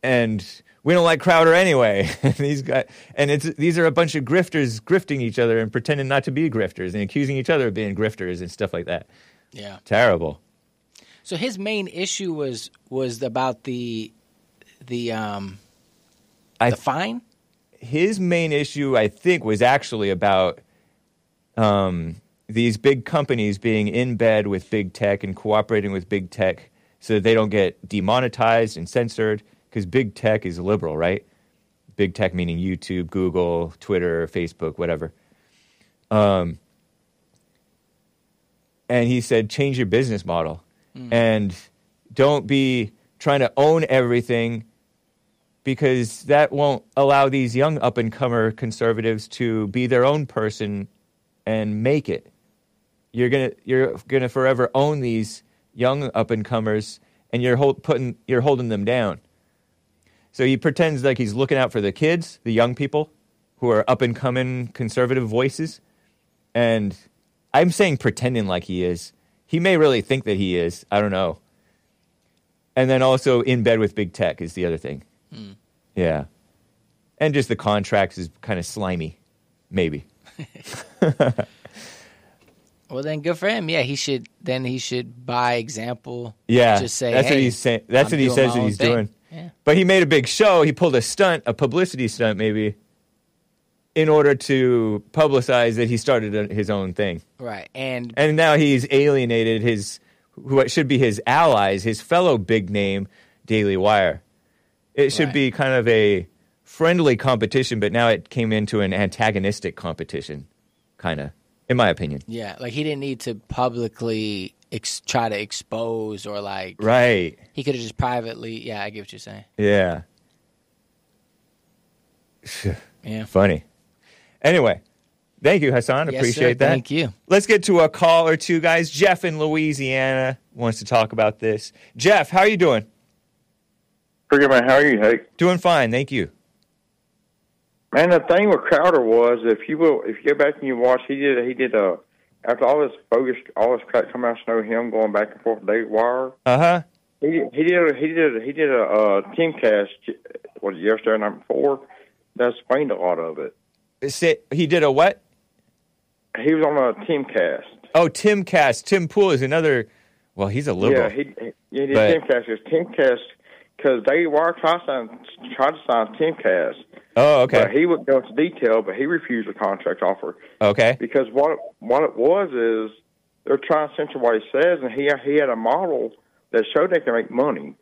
and we don't like Crowder anyway. These guys, and it's these are a bunch of grifters grifting each other and pretending not to be grifters and accusing each other of being grifters and stuff like that. Yeah, terrible. So his main issue was was about the the um the I th- fine. His main issue, I think, was actually about um, these big companies being in bed with big tech and cooperating with big tech so that they don't get demonetized and censored, because big tech is liberal, right? Big tech meaning YouTube, Google, Twitter, Facebook, whatever. Um, and he said, change your business model. Mm. And don't be trying to own everything, because that won't allow these young up-and-comer conservatives to be their own person and make it. You're gonna you're gonna forever own these young up-and-comers, and you're hold, putting you're holding them down. So he pretends like he's looking out for the kids, the young people, who are up-and-coming conservative voices. And I'm saying pretending like he is. He may really think that he is. I don't know. And then also in bed with big tech is the other thing. Mm. Yeah. And just the contracts is kind of slimy, maybe. Well, then good for him. Yeah, he should then he should by example yeah, just say, that's hey, what he's saying. That's I'm what he says that he's thing. doing. Yeah. But he made a big show. He pulled a stunt, a publicity stunt maybe, in order to publicize that he started a, his own thing. Right. And and now he's alienated his who should be his allies, his fellow big name Daily Wire. It should right. be kind of a friendly competition, but now it came into an antagonistic competition, kind of, in my opinion. Yeah, like he didn't need to publicly ex- try to expose or like... Right. He could have just privately... Yeah, I get what you're saying. Yeah. Yeah. Funny. Anyway, thank you, Hassan. Yes, Appreciate sir. that. Thank you. Let's get to a call or two, guys. Jeff in Louisiana wants to talk about this. Jeff, how are you doing? Pretty good, man. How are you, Hake? Doing fine, thank you. Man, the thing with Crowder was, if you will, if you go back and you watch, he did, he did a uh, after all this bogus, all this crap coming out, snow him going back and forth, Daily Wire. Uh huh. He, he did, he did, he did a uh, teamcast. Was it yesterday or night before? That explained a lot of it. Is it. He did a what? He was on a teamcast. Oh, Timcast. Tim Pool is another. Well, he's a liberal. Yeah, he, he did but... Timcast. It was Timcast. Because Daily Wire tried to sign, tried to sign Timcast. Oh, okay. But he would go into detail, but he refused the contract offer. Okay. Because what what it was is they're trying to censor what he says, and he he had a model that showed they can make money.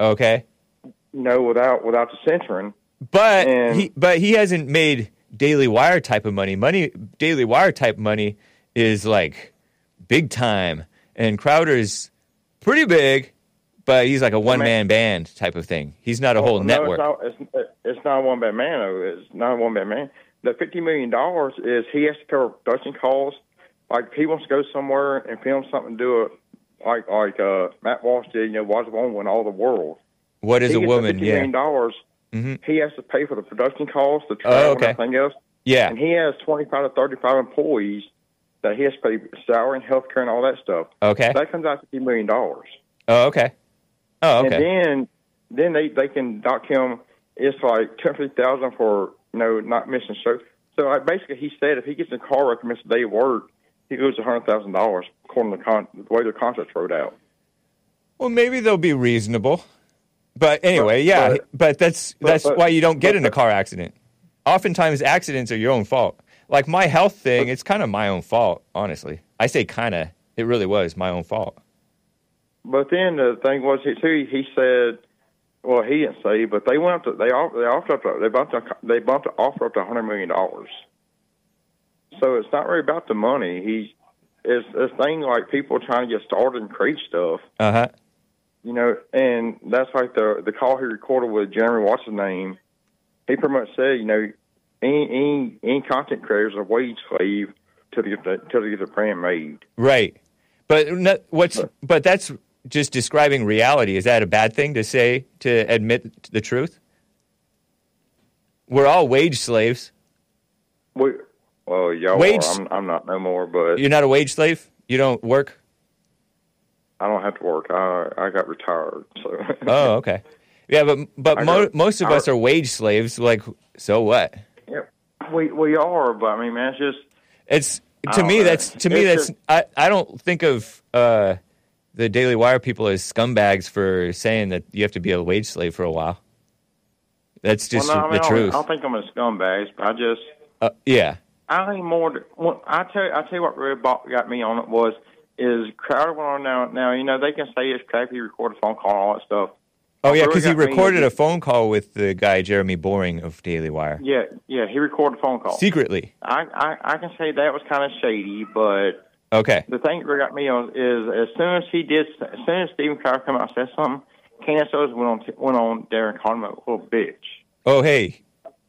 Okay. You know, without without the censoring. But and, he but he hasn't made Daily Wire type of money. Money Daily Wire type money is like big time, and Crowder's pretty big. But he's like a one-man band type of thing. He's not a whole no, network. It's not, it's, it's not a one-man man. It's not a one-man man. The fifty million dollars is he has to cover production costs. Like, if he wants to go somewhere and film something, do it like like uh, Matt Walsh did, you know, Watch the Woman, All the World. What is he a woman? The fifty yeah. million dollars, mm-hmm. He has to pay for the production costs, the travel, oh, okay. and everything else. Yeah. And he has twenty-five to thirty-five employees that he has to pay salary and health care and all that stuff. Okay. So that comes out to fifty million dollars. Oh, okay. Oh, okay. And then, then they, they can dock him. It's like two hundred fifty thousand dollars for, you know, not missing show. So like basically he said if he gets in a car wreck and misses a day of work, he loses one hundred thousand dollars according to the, con- the way the contract's rolled out. Well, maybe they'll be reasonable. But anyway, but, yeah, but, but that's but, that's but, why you don't get but, in a car accident. Oftentimes accidents are your own fault. Like my health thing, but, it's kind of my own fault, honestly. I say kind of. It really was my own fault. But then the thing was, he too, he said, well, he didn't say, but they went up to, they offered, they offered up, to, they bumped, up, they bumped the offer up to one hundred million dollars. So it's not really about the money. He, it's this thing like people trying to get started and create stuff. Uh huh. You know, and that's like the the call he recorded with Jeremy, what's his name? He pretty much said, you know, any, any, any content creators are wage slave till they get the, till they get the brand made. Right. But not, what's, but, but that's, just describing reality. Is that a bad thing to say, to admit the truth? We're all wage slaves. We, well, y'all wage, are. I'm, I'm not no more, but... You're not a wage slave? You don't work? I don't have to work. I I got retired. So. Oh, okay. Yeah, but but got, mo- most of I, us are wage slaves. Like, so what? Yeah, we we are. But I mean, man, it's just it's to me know. that's to me it's that's just, I, I don't think of uh, the Daily Wire people as scumbags for saying that you have to be a wage slave for a while. That's just well, no, I mean, the I truth. I don't think I'm a scumbag, but I just uh, yeah. I think more. Well, I tell you, I tell you what really got me on it was. Is Crowder went on now? Now you know they can say it's crap. He recorded a phone call, and all that stuff. Oh yeah, because he recorded a phone call with the guy Jeremy Boring of Daily Wire. Yeah, yeah, he recorded a phone call secretly. I, I, I can say that was kind of shady, but okay. The thing that got me on is as soon as he did, as soon as Steven Crowder came out and said something, Candace Owens went on went on there and called him a little bitch. Oh hey.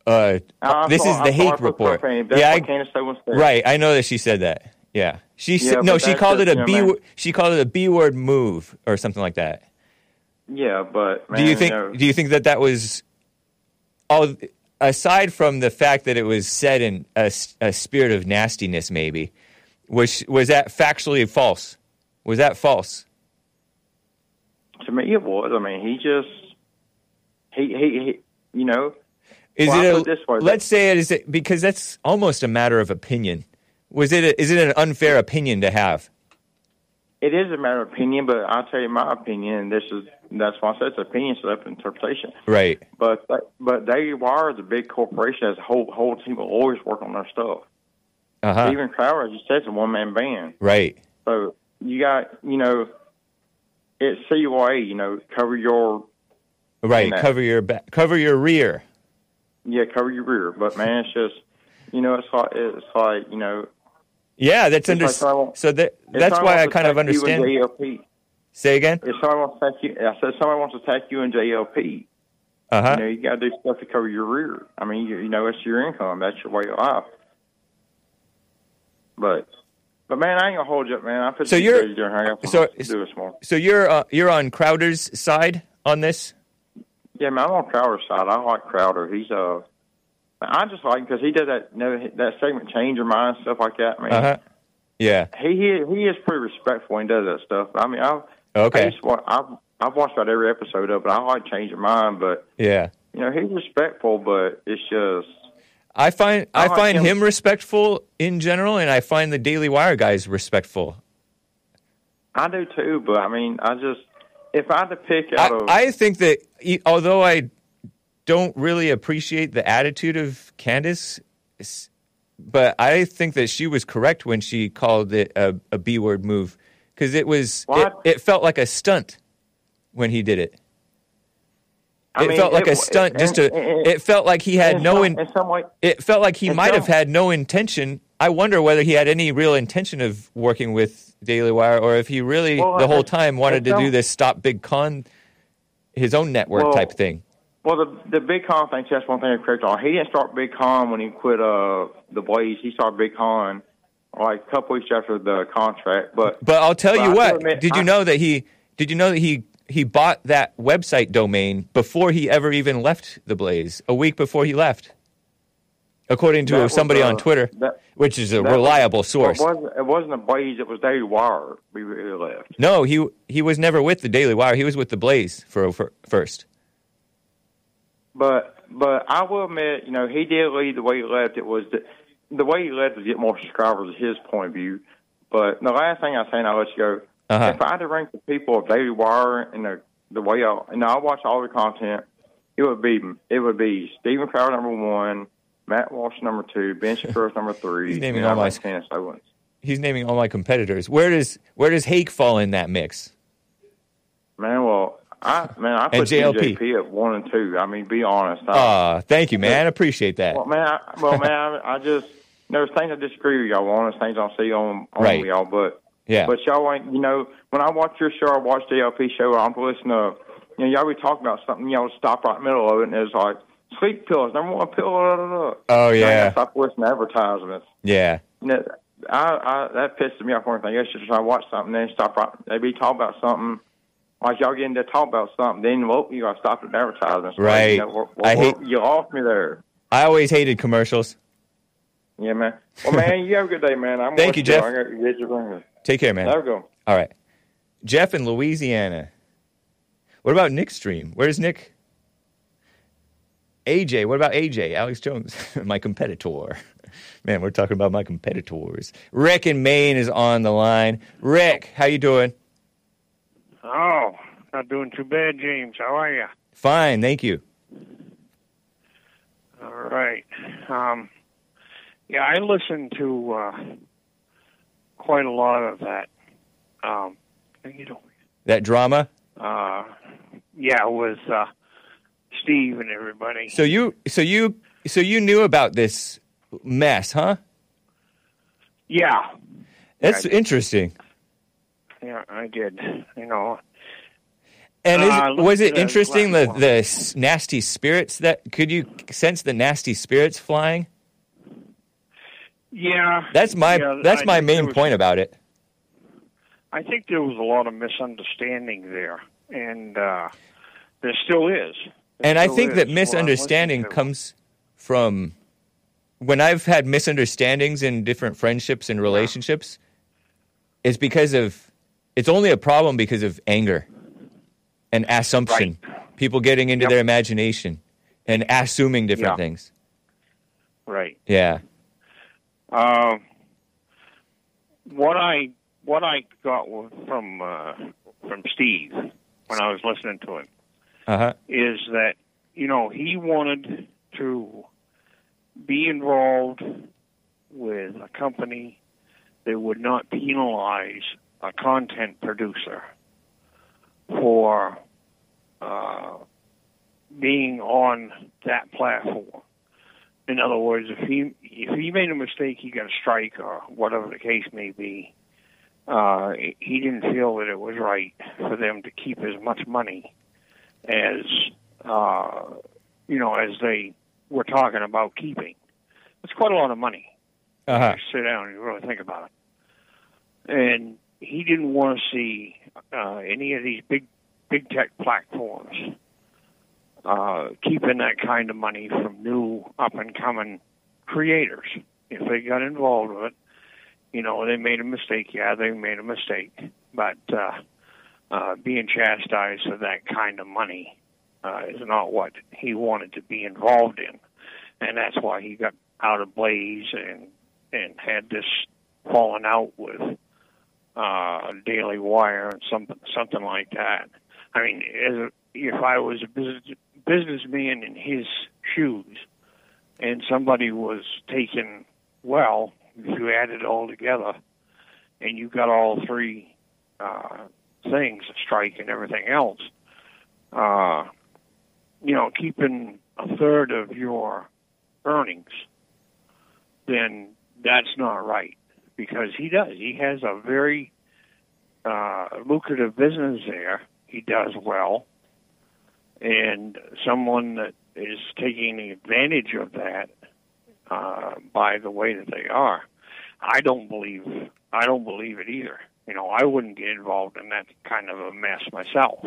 Uh, uh, this is the Hake Report. Yeah, I, Candace Owens said. Right. I know that she said that. Yeah. She yeah, said, no, she called just, it a B. Know, she called it a B-word move or something like that. Yeah, but man, do you think? You know, do you think that that was all? Aside from the fact that it was said in a, a spirit of nastiness, maybe, was was that factually false? Was that false? To me, it was. I mean, he just he he, he you know. Is well, it? A, this way, let's say it is it, because that's almost a matter of opinion. Was it? A, is it an unfair opinion to have? It is a matter of opinion, but I'll tell you my opinion. This is that's why I said it's opinion, so that's interpretation. Right. But but Daily Wire is a big corporation. Has a whole whole team of lawyers working on their stuff. Uh huh. Steven Crowder, as you said, is a one man band. Right. So you got you know, it's C Y A. You know, cover your right. You know, cover your back. Cover your rear. Yeah, cover your rear. But man, it's just you know, it's like it's like you know. Yeah, that's under, like so, so that, that's why I kind of understand. Say again? If someone wants to attack you, I said someone wants to attack you in J L P. Uh huh. You know, you got to do stuff to cover your rear. I mean, you, you know, it's your income. That's your way of life. But, but man, I ain't gonna hold you up, man. I put so you you're doing. I got so, to do this more. So you're uh, you're on Crowder's side on this? Yeah, man, I'm on Crowder's side. I like Crowder. He's a uh, I just like him because he does that you know, that segment Change Your Mind stuff like that. I mean, uh-huh. Yeah, he, he he is pretty respectful when he does that stuff. I mean, I've okay, I just, I've I've watched about every episode of it. I like Change Your Mind, but yeah, you know he's respectful, but it's just I find I, I like find him. him respectful in general, and I find the Daily Wire guys respectful. I do too, but I mean, I just if I had to pick out, I, of, I think that he, although I. don't really appreciate the attitude of Candace, but I think that she was correct when she called it a, a B-word move because it was it, it felt like a stunt when he did it. I it mean, felt like it, a stunt. It, just to it, it felt like he had in no. Some, in, in some way, it felt like he might some, have had no intention. I wonder whether he had any real intention of working with Daily Wire or if he really well, the whole time wanted to some, do this stop big con, his own network well, type thing. Well, the the Big Con thing, that's one thing I'm correct on. He didn't start Big Con when he quit uh, The Blaze. He started Big Con like a couple weeks after the contract. But but I'll tell but you I what. Admit, did you I, know that he did you know that he he bought that website domain before he ever even left The Blaze? A week before he left, according to somebody was, uh, on Twitter, that, which is a reliable was, source. It wasn't, it wasn't The Blaze. It was Daily Wire. We left. No, he he was never with the Daily Wire. He was with The Blaze for, for first. But but I will admit, you know, he did lead the way he left. It was the, the way he left was to get more subscribers, his point of view. But the last thing I say, and I'll let you go, uh-huh. If I had to rank the people of Daily Wire and the, the way I, and I watch all the content, it would be it would be Steven Crowder number one, Matt Walsh number two, Ben Shapiro number three. He's naming all my Candace Owens. He's naming all my competitors. Where does where does Hake fall in that mix? Man, well. I man, I put J L P at one and two. I mean, be honest. Ah, uh, thank you, man. I appreciate that. Well, man, I, well, man, I, I just there's things I disagree with y'all on. There's things I see on on right. y'all, but yeah, but y'all ain't. You know, when I watch your show, I watch J L P show. I'm listening to you know y'all be talking about something. Y'all stop right in the middle of it, and it's like sleep pills. Number one pill. Blah, blah, blah. Oh yeah. Stop listening to advertisements. Yeah. You know, I, I that pisses me off. One thing, it's just I watch something, and then stop right. They be talking about something. Like y'all getting to talk about something, then well, you gotta stop at advertisements. Right. You, know, we're, we're, I hate, you off me there. I always hated commercials. Yeah, man. Well, man, you have a good day, man. I'm Thank you, Jeff. You. Take care, man. There we go. All right. Jeff in Louisiana. What about NickStream? Where's Nick? A J. What about A J? Alex Jones, my competitor. Man, we're talking about my competitors. Rick in Maine is on the line. Rick, how you doing? Oh, not doing too bad, James. How are you? Fine, thank you. All right. Um, yeah, I listen to uh, quite a lot of that. Um, you know, that drama? Uh, yeah, it was uh, Steve and everybody. So you, so you, so you knew about this mess, huh? Yeah. That's I, interesting. Yeah, I did. You know. And is, uh, was it interesting, the, the nasty spirits that... Could you sense the nasty spirits flying? Yeah. That's my yeah, that's I my main was, point about it. I think there was a lot of misunderstanding there, and uh, there still is. There and still I think is. that misunderstanding well, comes from... When I've had misunderstandings in different friendships and relationships, yeah. it's because of... It's only a problem because of anger. An assumption, right. people getting into yep. their imagination and assuming different yeah. things. Right. Yeah. Uh, what I what I got from uh, from Steve when I was listening to him uh-huh. is that you know he wanted to be involved with a company that would not penalize a content producer for uh, being on that platform. In other words, if he if he made a mistake, he got a strike or whatever the case may be. Uh, he didn't feel that it was right for them to keep as much money as uh, you know as they were talking about keeping. It's quite a lot of money. Uh-huh. You sit down and you really think about it. And he didn't want to see uh, any of these big big tech platforms uh, keeping that kind of money from new up-and-coming creators. If they got involved with it, you know, they made a mistake. Yeah, they made a mistake. But uh, uh, being chastised for that kind of money uh, is not what he wanted to be involved in. And that's why he got out of Blaze and, and had this falling out with Uh, Daily Wire and some, something like that. I mean, as a, if I was a business, businessman in his shoes and somebody was taken, well, if you add it all together and you got all three uh, things, a strike and everything else, uh, you know, keeping a third of your earnings, then that's not right. Because he does. He has a very uh, lucrative business there. He does well. And someone that is taking advantage of that uh, by the way that they are, I don't believe I don't believe it either. You know, I wouldn't get involved in that kind of a mess myself.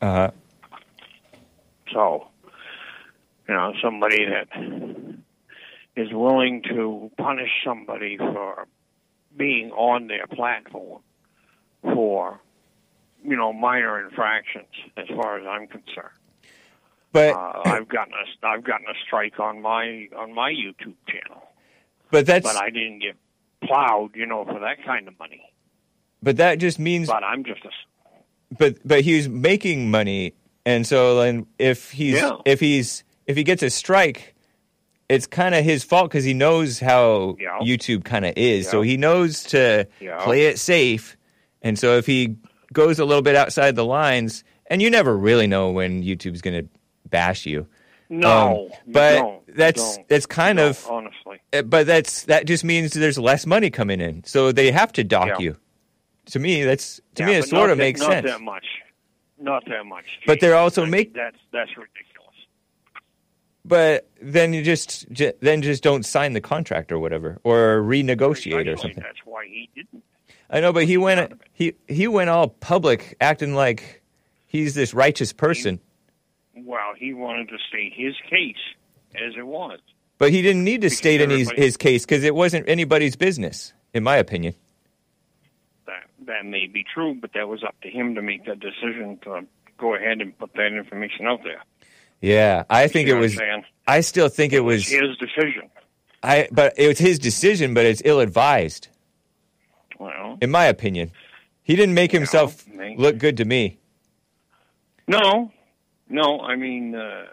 Uh-huh. So, you know, somebody that is willing to punish somebody for being on their platform for, you know, minor infractions, as far as I'm concerned. But uh, I've gotten a I've gotten a strike on my on my YouTube channel. But that's but I didn't get plowed, you know, for that kind of money. But that just means. But I'm just. A, but but he's making money, and so and if he's yeah. if he's if he gets a strike, it's kind of his fault because he knows how yeah. YouTube kind of is. Yeah. So he knows to yeah. play it safe. And so if he goes a little bit outside the lines, and you never really know when YouTube's going to bash you. No. Um, but you don't. that's you don't. that's kind of honestly. But that's that just means there's less money coming in. So they have to dock yeah. you. To me, that's to yeah, me it sort of that, makes not sense. Not that much. Not that much. Geez. But they're also like, making that's that's ridiculous. But then you just j- then just don't sign the contract or whatever, or renegotiate or something. That's why he didn't. I know, but he went he he went all public, acting like he's this righteous person. He, well, he wanted to state his case as it was, but he didn't need to because state any his case because it wasn't anybody's business, in my opinion. that may be true, but that was up to him to make that decision to go ahead and put that information out there. Yeah, I think you know it was. I still think it was his decision. I but it was his decision, but it's ill-advised. Well, in my opinion, he didn't make himself know, maybe. look good to me. No, no. I mean, uh,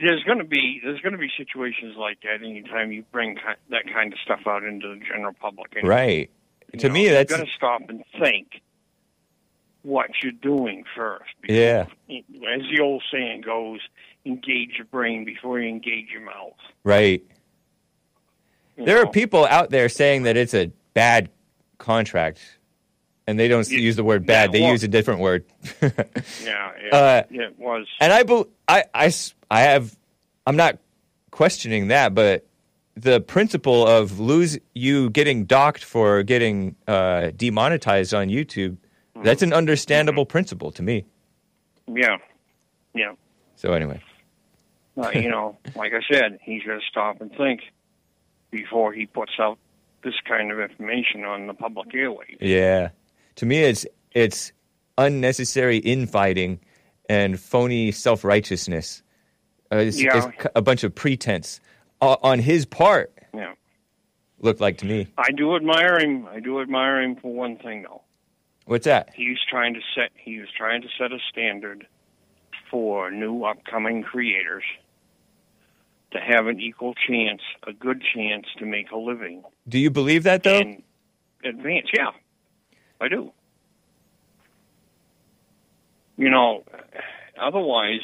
there's going to be there's going to be situations like that anytime you bring ki- that kind of stuff out into the general public. And, right. To know, me, that's you've got to stop and think what you're doing first. Because yeah. As the old saying goes, engage your brain before you engage your mouth. Right. You there know? are people out there saying that it's a bad contract, and they don't it, use the word bad. Yeah, they well, use a different word. yeah, yeah, uh, it was. And I, be- I, I, I have, I'm not questioning that, but the principle of lose you getting docked for getting uh, demonetized on YouTube, that's an understandable mm-hmm. principle to me. Yeah, yeah. So anyway. uh, you know, like I said, he's going to stop and think before he puts out this kind of information on the public airwaves. Yeah. To me, it's it's unnecessary infighting and phony self-righteousness. Uh, it's, yeah. it's a bunch of pretense uh, on his part. Yeah. Looked like to me. I do admire him. I do admire him for one thing, though. What's that? He's trying to set. He was trying to set a standard for new upcoming creators to have an equal chance, a good chance to make a living. Do you believe that, though? In advance, yeah, I do. You know, otherwise,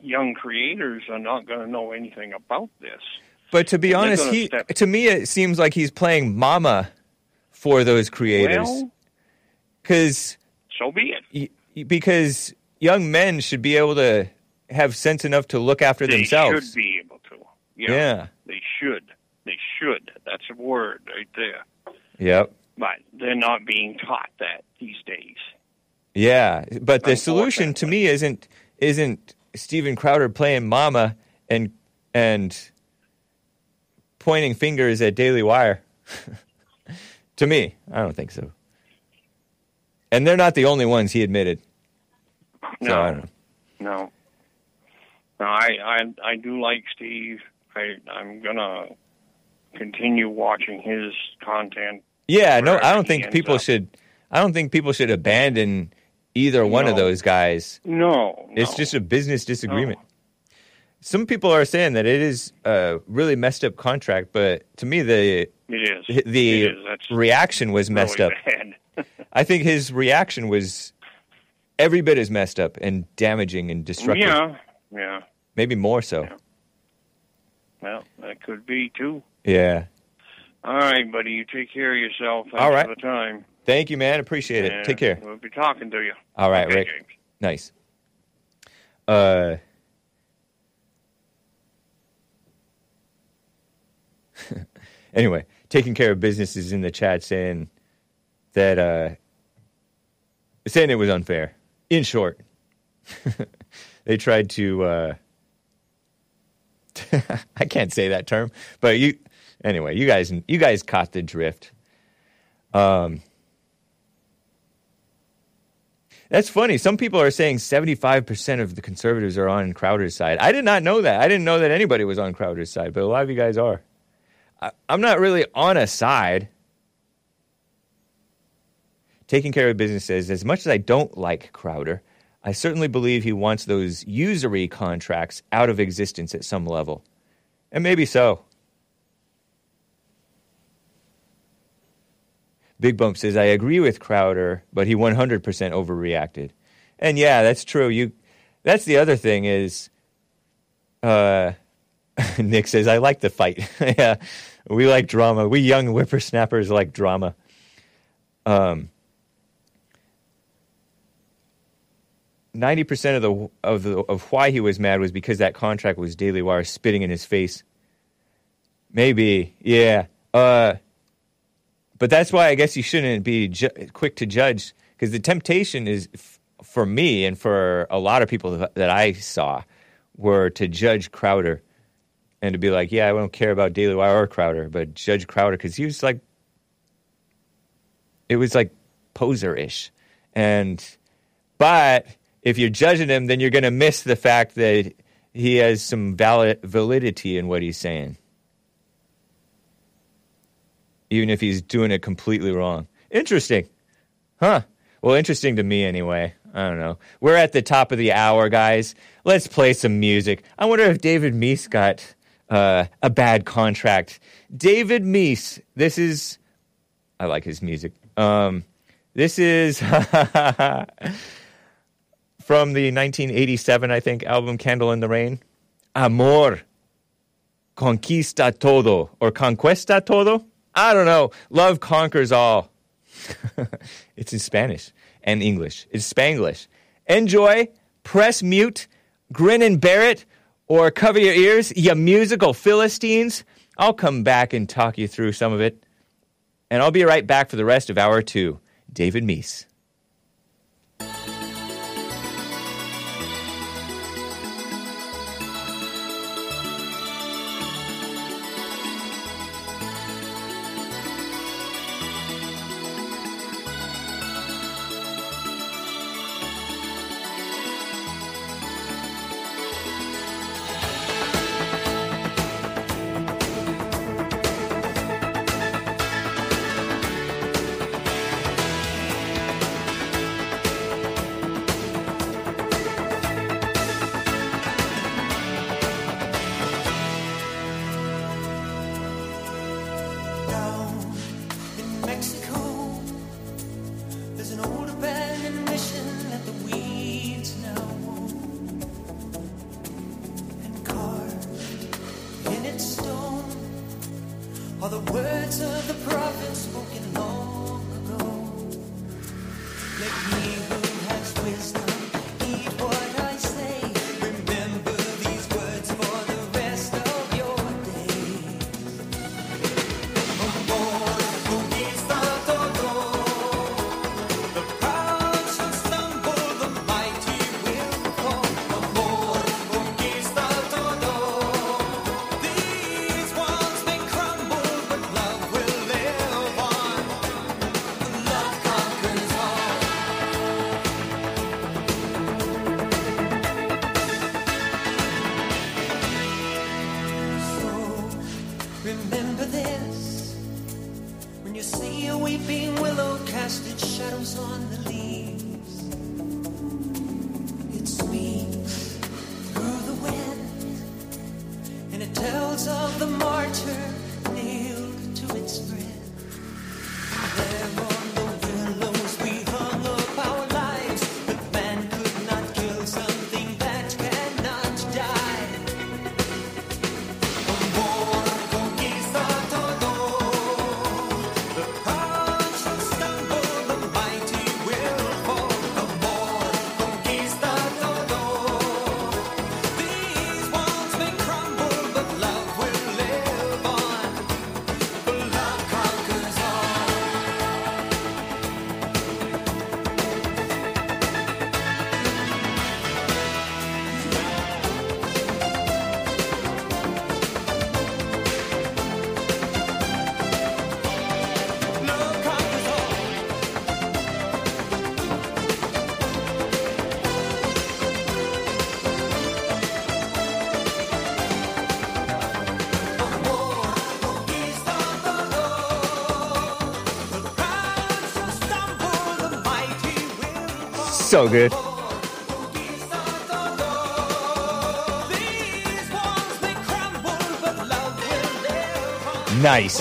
young creators are not going to know anything about this. But to be and honest, he step- to me it seems like he's playing mama for those creators. Well, Because so be it. Because young men should be able to have sense enough to look after they themselves. They should be able to. Yeah, yeah. They should. They should. That's a word right there. Yep. But they're not being taught that these days. Yeah, but the solution to me isn't isn't Steven Crowder playing mama and and pointing fingers at Daily Wire. To me, I don't think so. And they're not the only ones he admitted. No, so, I don't know. no, no. I, I, I do like Steve. I, I'm gonna continue watching his content. Yeah, no, I don't think people up. should. I don't think people should abandon either no. one of those guys. No, no, it's just a business disagreement. No. Some people are saying that it is a really messed up contract, but to me, the it is the it is. reaction was messed really up. Bad. I think his reaction was every bit as messed up and damaging and destructive. Yeah, yeah. Maybe more so. Yeah. Well, that could be, too. Yeah. All right, buddy. You take care of yourself. Thanks All right. for the time. Thank you, man. Appreciate yeah. it. Take care. We'll be talking to you. All right, okay, Rick. James. Nice. Uh, anyway, taking care of business is in the chat saying... That, uh, saying it was unfair. In short, they tried to, uh, I can't say that term, but you, anyway, you guys, you guys caught the drift. Um, that's funny. Some people are saying seventy-five percent of the conservatives are on Crowder's side. I did not know that. I didn't know that anybody was on Crowder's side, but a lot of you guys are. I, I'm not really on a side. Taking Care of Business says, as much as I don't like Crowder, I certainly believe he wants those usury contracts out of existence at some level. And maybe so. Big Bump says, I agree with Crowder, but he one hundred percent overreacted. And yeah, that's true. You, that's the other thing is, uh, Nick says, I like the fight. Yeah, we like drama. We young whippersnappers like drama. Um... Ninety percent of the of the, of why he was mad was because that contract was Daily Wire spitting in his face. Maybe, yeah. Uh, but that's why I guess you shouldn't be ju- quick to judge, because the temptation is f- for me and for a lot of people th- that I saw were to judge Crowder and to be like, yeah, I don't care about Daily Wire or Crowder, but judge Crowder because he was like It was like poser-ish. And, but if you're judging him, then you're going to miss the fact that he has some valid validity in what he's saying. Even if he's doing it completely wrong. Interesting. Huh. Well, interesting to me anyway. I don't know. We're at the top of the hour, guys. Let's play some music. I wonder if David Meece got uh, a bad contract. David Meece. This is... I like his music. Um, this is... from the nineteen eighty-seven, I think, album Candle in the Rain. Amor. Conquista todo. Or Conquista todo? I don't know. Love conquers all. It's in Spanish and English. It's Spanglish. Enjoy, press mute, grin and bear it, or cover your ears, you musical Philistines. I'll come back and talk you through some of it. And I'll be right back for the rest of hour two. David Meece. So good. Nice.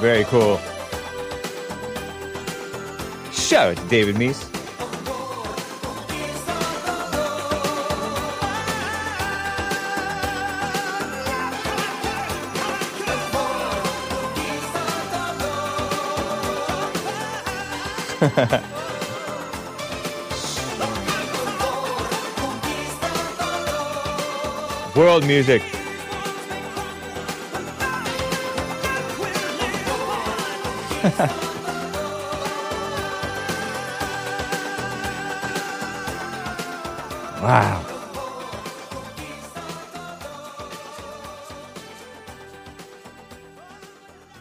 Very cool. Shout out to David Meece. World music. Wow.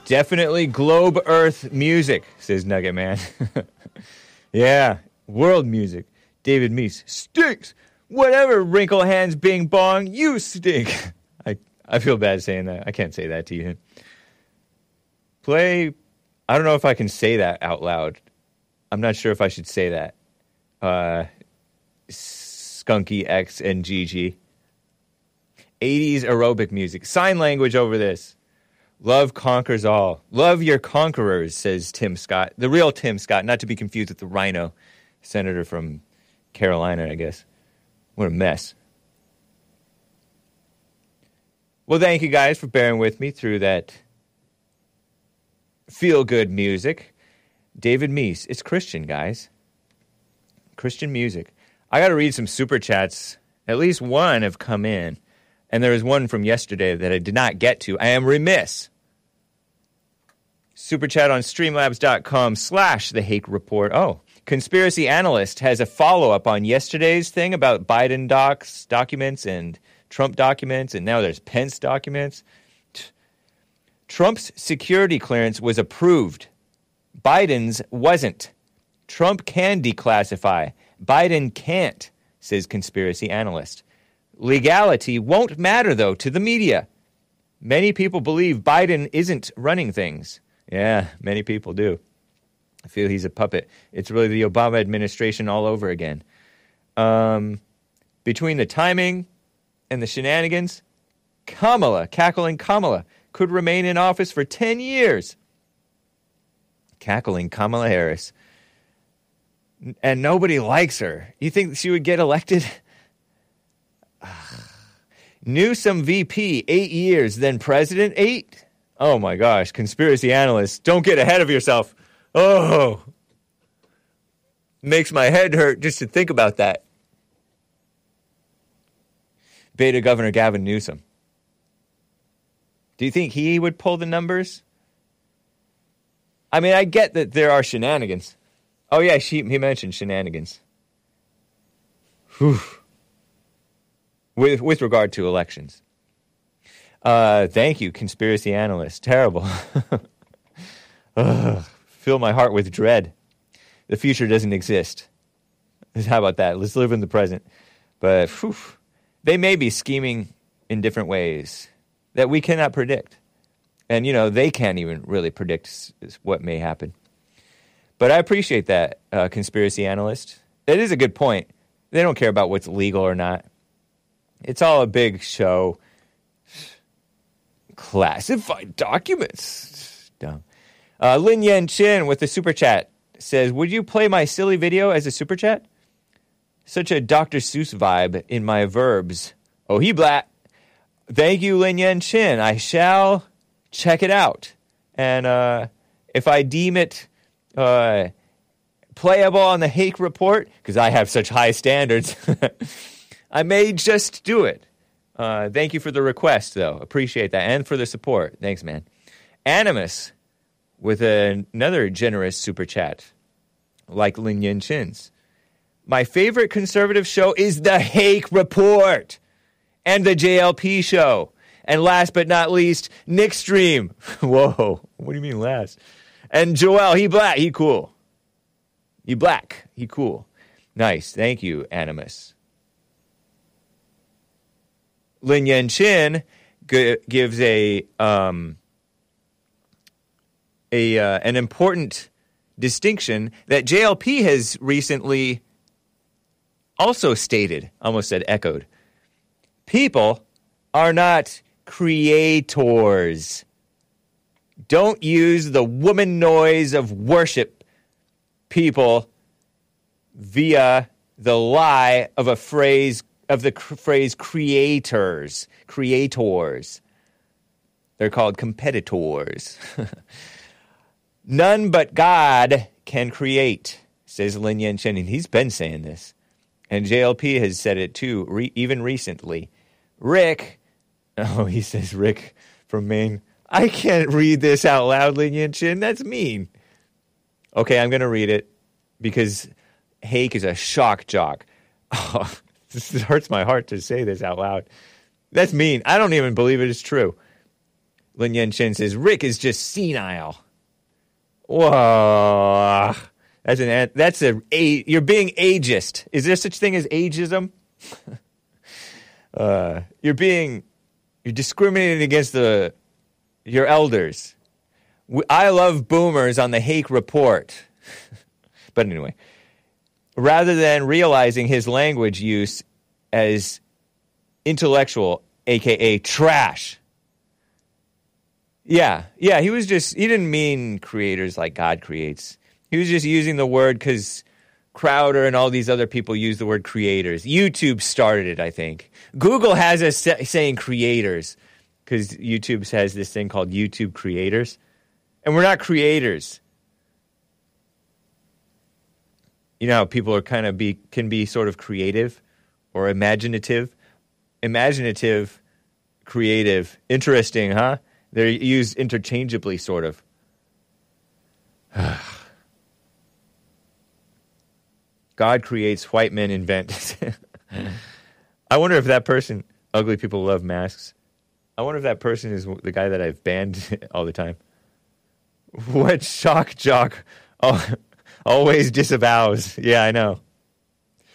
Definitely globe earth music, says Nugget Man. Yeah, world music. David Meece stinks. Whatever, wrinkle hands, bing bong, you stink. I, I feel bad saying that. I can't say that to you. Play, I don't know if I can say that out loud. I'm not sure if I should say that. Uh, Skunky X and Gigi. eighties aerobic music. Sign language over this. Love conquers all. Love your conquerors, says Tim Scott. The real Tim Scott, not to be confused with the rhino senator from Carolina, I guess. What a mess. Well, thank you guys for bearing with me through that feel-good music. David Meece. It's Christian, guys. Christian music. I got to read some super chats. At least one have come in. And there was one from yesterday that I did not get to. I am remiss. Super chat on streamlabs.com slash the Hake Report. Oh, Conspiracy Analyst has a follow-up on yesterday's thing about Biden docs, documents and Trump documents, and now there's Pence documents. Trump's security clearance was approved. Biden's wasn't. Trump can declassify. Biden can't, says Conspiracy Analyst. Legality won't matter, though, to the media. Many people believe Biden isn't running things. Yeah, many people do. I feel he's a puppet. It's really the Obama administration all over again. Um, between the timing and the shenanigans, Kamala, cackling Kamala, could remain in office for ten years. Cackling Kamala Harris. And nobody likes her. You think she would get elected? Newsom V P, eight years, then president, eight? Oh my gosh, Conspiracy Analysts, don't get ahead of yourself. Oh, makes my head hurt just to think about that. Beta Governor Gavin Newsom. Do you think he would pull the numbers? I mean, I get that there are shenanigans. Oh yeah, she, he mentioned shenanigans. Whew. With, with regard to elections. Uh, thank you, Conspiracy Analyst. Terrible. Ugh, fill my heart with dread. The future doesn't exist. How about that? Let's live in the present. But whew, they may be scheming in different ways that we cannot predict. And, you know, they can't even really predict what may happen. But I appreciate that, uh, Conspiracy Analyst. That is a good point. They don't care about what's legal or not. It's all a big show. Classified documents. Dumb. Uh, Lin Yen Chin with the super chat says, would you play my silly video as a super chat? Such a Doctor Seuss vibe in my verbs. Oh, he black. Thank you, Lin Yen Chin. I shall check it out. And uh, if I deem it uh, playable on the Hake Report, because I have such high standards... I may just do it. Uh, thank you for the request, though. Appreciate that. And for the support. Thanks, man. Animus with a, another generous super chat, like Lin Yen Chin's. My favorite conservative show is The Hake Report and the J L P show. And last but not least, NickStream. Whoa. What do you mean last? And Joel, he black. He cool. He black. He cool. Nice. Thank you, Animus. Lin Yen Chin g- gives a um, a uh, an important distinction that J L P has recently also stated, almost said echoed. People are not creators. Don't use the woman noise of worship people via the lie of a phrase Of the cr- phrase creators, creators. They're called competitors. None but God can create, says Lin Yen Chen. And he's been saying this. And J L P has said it too, re- even recently. Rick, oh, he says Rick from Maine. I can't read this out loud, Lin Chin. That's mean. Okay, I'm going to read it because Hake is a shock jock. Oh, this hurts my heart to say this out loud. That's mean. I don't even believe it is true. Lin Yen Chen says, Rick is just senile. Whoa. That's an, that's a, a, you're being ageist. Is there such thing as ageism? uh, you're being, you're discriminating against the, your elders. We, I love boomers on the Hake Report. But anyway, rather than realizing his language use as intellectual, a k a trash. Yeah, yeah, he was just, he didn't mean creators like God creates. He was just using the word because Crowder and all these other people use the word creators. YouTube started it, I think. Google has us sa- saying creators because YouTube has this thing called YouTube creators. And we're not creators. You know how people are kind of be, can be sort of creative or imaginative. Imaginative, creative, interesting, huh? They're used interchangeably, sort of. God creates, white men invent. I wonder if that person, ugly people love masks. I wonder if that person is the guy that I've banned all the time. What shock jock always disavows. Yeah, I know.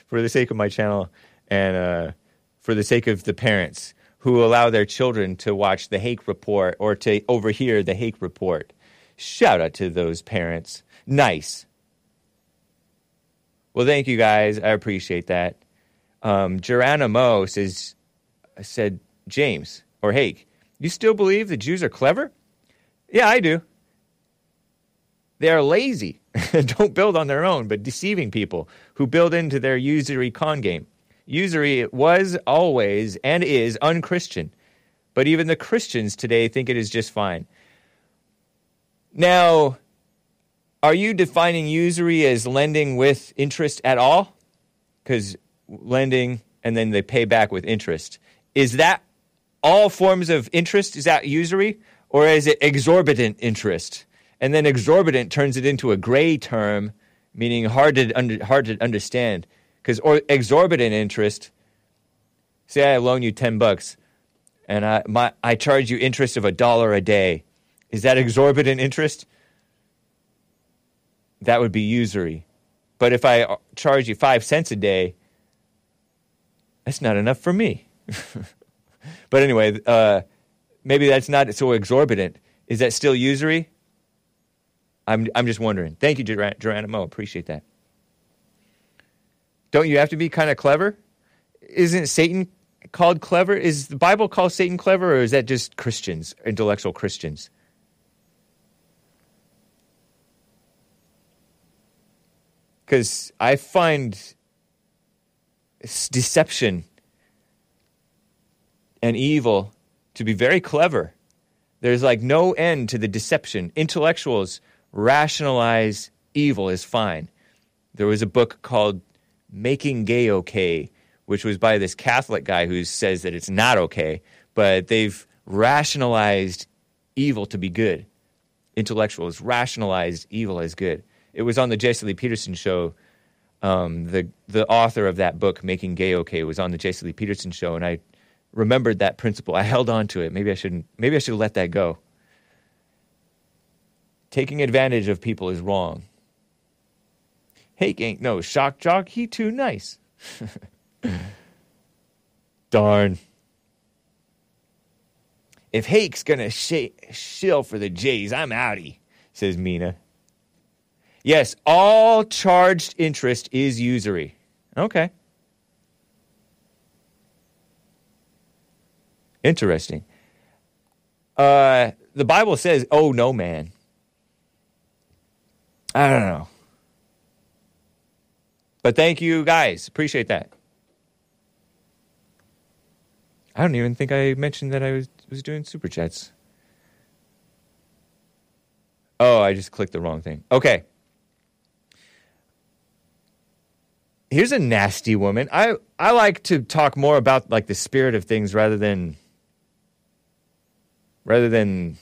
For the sake of my channel and, uh, for the sake of the parents who allow their children to watch the Hake Report or to overhear the Hake Report. Shout out to those parents. Nice. Well, thank you guys. I appreciate that. Um, Geronimo says, said, James, or Hake, you still believe the Jews are clever? Yeah, I do. They are lazy. Don't build on their own, but deceiving people who build into their usury con game. Usury was always and is unchristian, but even the Christians today think it is just fine. Now, are you defining usury as lending with interest at all? Because lending and then they pay back with interest. Is that all forms of interest? Is that usury? Or is it exorbitant interest? And then exorbitant turns it into a gray term, meaning hard to, under, hard to understand. Because or exorbitant interest, say I loan you ten bucks, and I my I charge you interest of a dollar a day. Is that exorbitant interest? That would be usury. But if I charge you five cents a day, that's not enough for me. But anyway, uh, maybe that's not so exorbitant. Is that still usury? I'm I'm just wondering. Thank you, Geron- Geronimo. Appreciate that. Don't you have to be kind of clever? Isn't Satan called clever? Is the Bible called Satan clever, or is that just Christians, intellectual Christians? Because I find deception and evil to be very clever. There's like no end to the deception. Intellectuals rationalize evil is fine. There was a book called Making Gay Okay, which was by this Catholic guy who says that it's not okay, but they've rationalized evil to be good. Intellectuals rationalized evil as good. It was on the Jesse Lee Peterson show. Um, the the author of that book, Making Gay Okay, was on the Jesse Lee Peterson show, and I remembered that principle. I held on to it. Maybe I shouldn't. Maybe I should let that go. Taking advantage of people is wrong. Hake ain't no shock jock. He too nice. Darn. If Hake's gonna sh- shill for the Jays, I'm outie, says Mina. Yes, all charged interest is usury. Okay. Interesting. Uh, the Bible says, oh, no, man. I don't know. But thank you, guys. Appreciate that. I don't even think I mentioned that I was, was doing Super Chats. Oh, I just clicked the wrong thing. Okay. Here's a nasty woman. I, I like to talk more about, like, the spirit of things rather than... rather than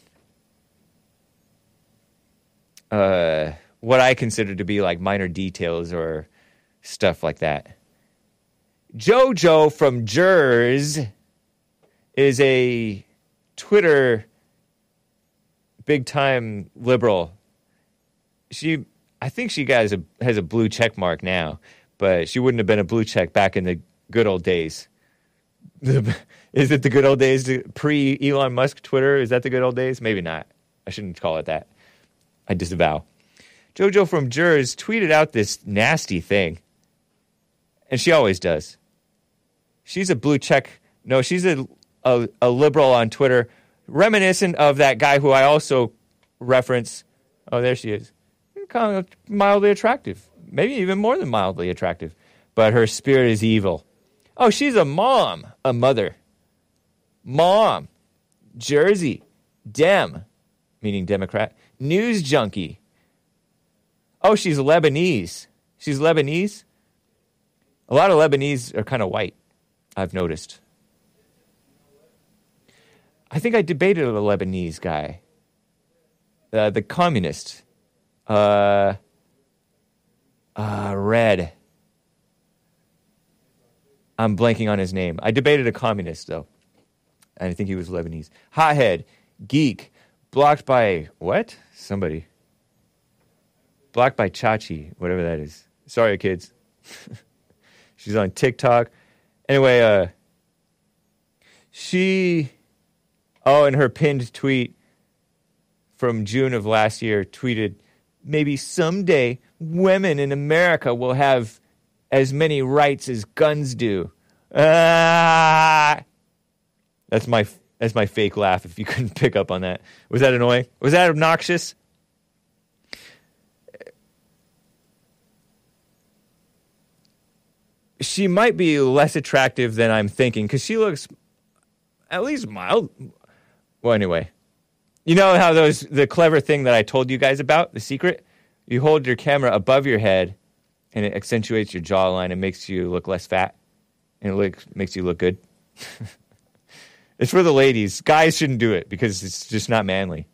uh, what I consider to be like minor details or stuff like that. JoJo from Jerz is a Twitter big-time liberal. She, I think she has a, has a blue check mark now, but she wouldn't have been a blue check back in the good old days. The, is it the good old days, pre-Elon Musk Twitter? Is that the good old days? Maybe not. I shouldn't call it that. I disavow. JoJo from Jerz tweeted out this nasty thing, and she always does. She's a blue check. No, she's a, a, a liberal on Twitter, reminiscent of that guy who I also reference. Oh, there she is. Kind of mildly attractive. Maybe even more than mildly attractive. But her spirit is evil. Oh, she's a mom. A mother. Mom. Jersey. Dem. Meaning Democrat. News junkie. Oh, she's Lebanese. She's Lebanese? A lot of Lebanese are kind of white, I've noticed. I think I debated a Lebanese guy. Uh, the communist. Uh, uh, Red. I'm blanking on his name. I debated a communist, though. And I think he was Lebanese. Hothead. Geek. Blocked by, what? Somebody. Blocked by Chachi, whatever that is. Sorry, kids. She's on TikTok. Anyway, uh, she... Oh, and her pinned tweet from June of last year tweeted, maybe someday women in America will have as many rights as guns do. Ah! That's my that's my fake laugh if you couldn't pick up on that. Was that annoying? Was that obnoxious? She might be less attractive than I'm thinking, because she looks at least mild... Well, anyway, you know how those, the clever thing that I told you guys about, the secret? You hold your camera above your head, and it accentuates your jawline and makes you look less fat, and it look, makes you look good. It's for the ladies. Guys shouldn't do it, because it's just not manly.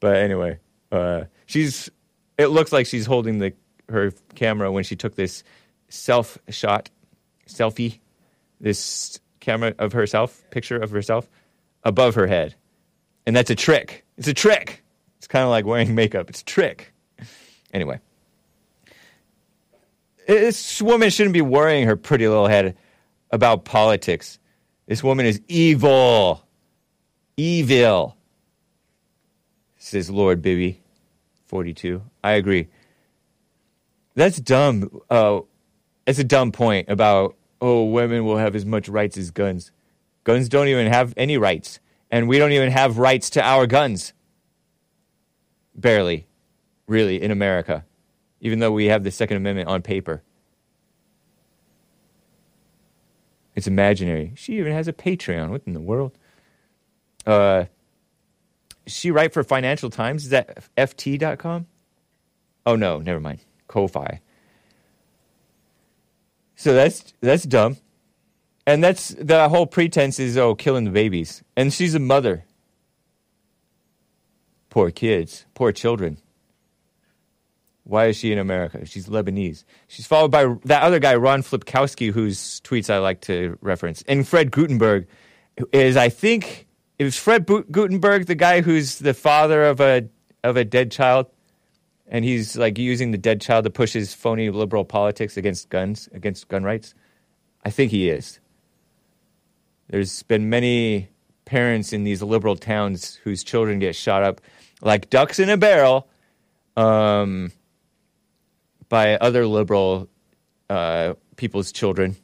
But anyway, uh, she's, it looks like she's holding the her camera when she took this self-shot, selfie, this camera of herself, picture of herself, above her head. And that's a trick. It's a trick. It's kind of like wearing makeup. It's a trick. Anyway. This woman shouldn't be worrying her pretty little head about politics. This woman is evil. Evil. Says Lord Bibby, forty-two. I agree. That's dumb. Uh, that's a dumb point about, oh, women will have as much rights as guns. Guns don't even have any rights. And we don't even have rights to our guns. Barely. Really, in America. Even though we have the Second Amendment on paper. It's imaginary. She even has a Patreon. What in the world? Uh, she write for Financial Times? Is that F T dot com? Oh, no. Never mind. Ko-Fi. So that's that's dumb. And that's, the whole pretense is, oh, killing the babies. And she's a mother. Poor kids. Poor children. Why is she in America? She's Lebanese. She's followed by that other guy, Ron Flipkowski, whose tweets I like to reference. And Fred Gutenberg is, I think, it was Fred Bu- Gutenberg, the guy who's the father of a of a dead child. And he's, like, using the dead child to push his phony liberal politics against guns, against gun rights. I think he is. There's been many parents in these liberal towns whose children get shot up like ducks in a barrel um, by other liberal uh, people's children.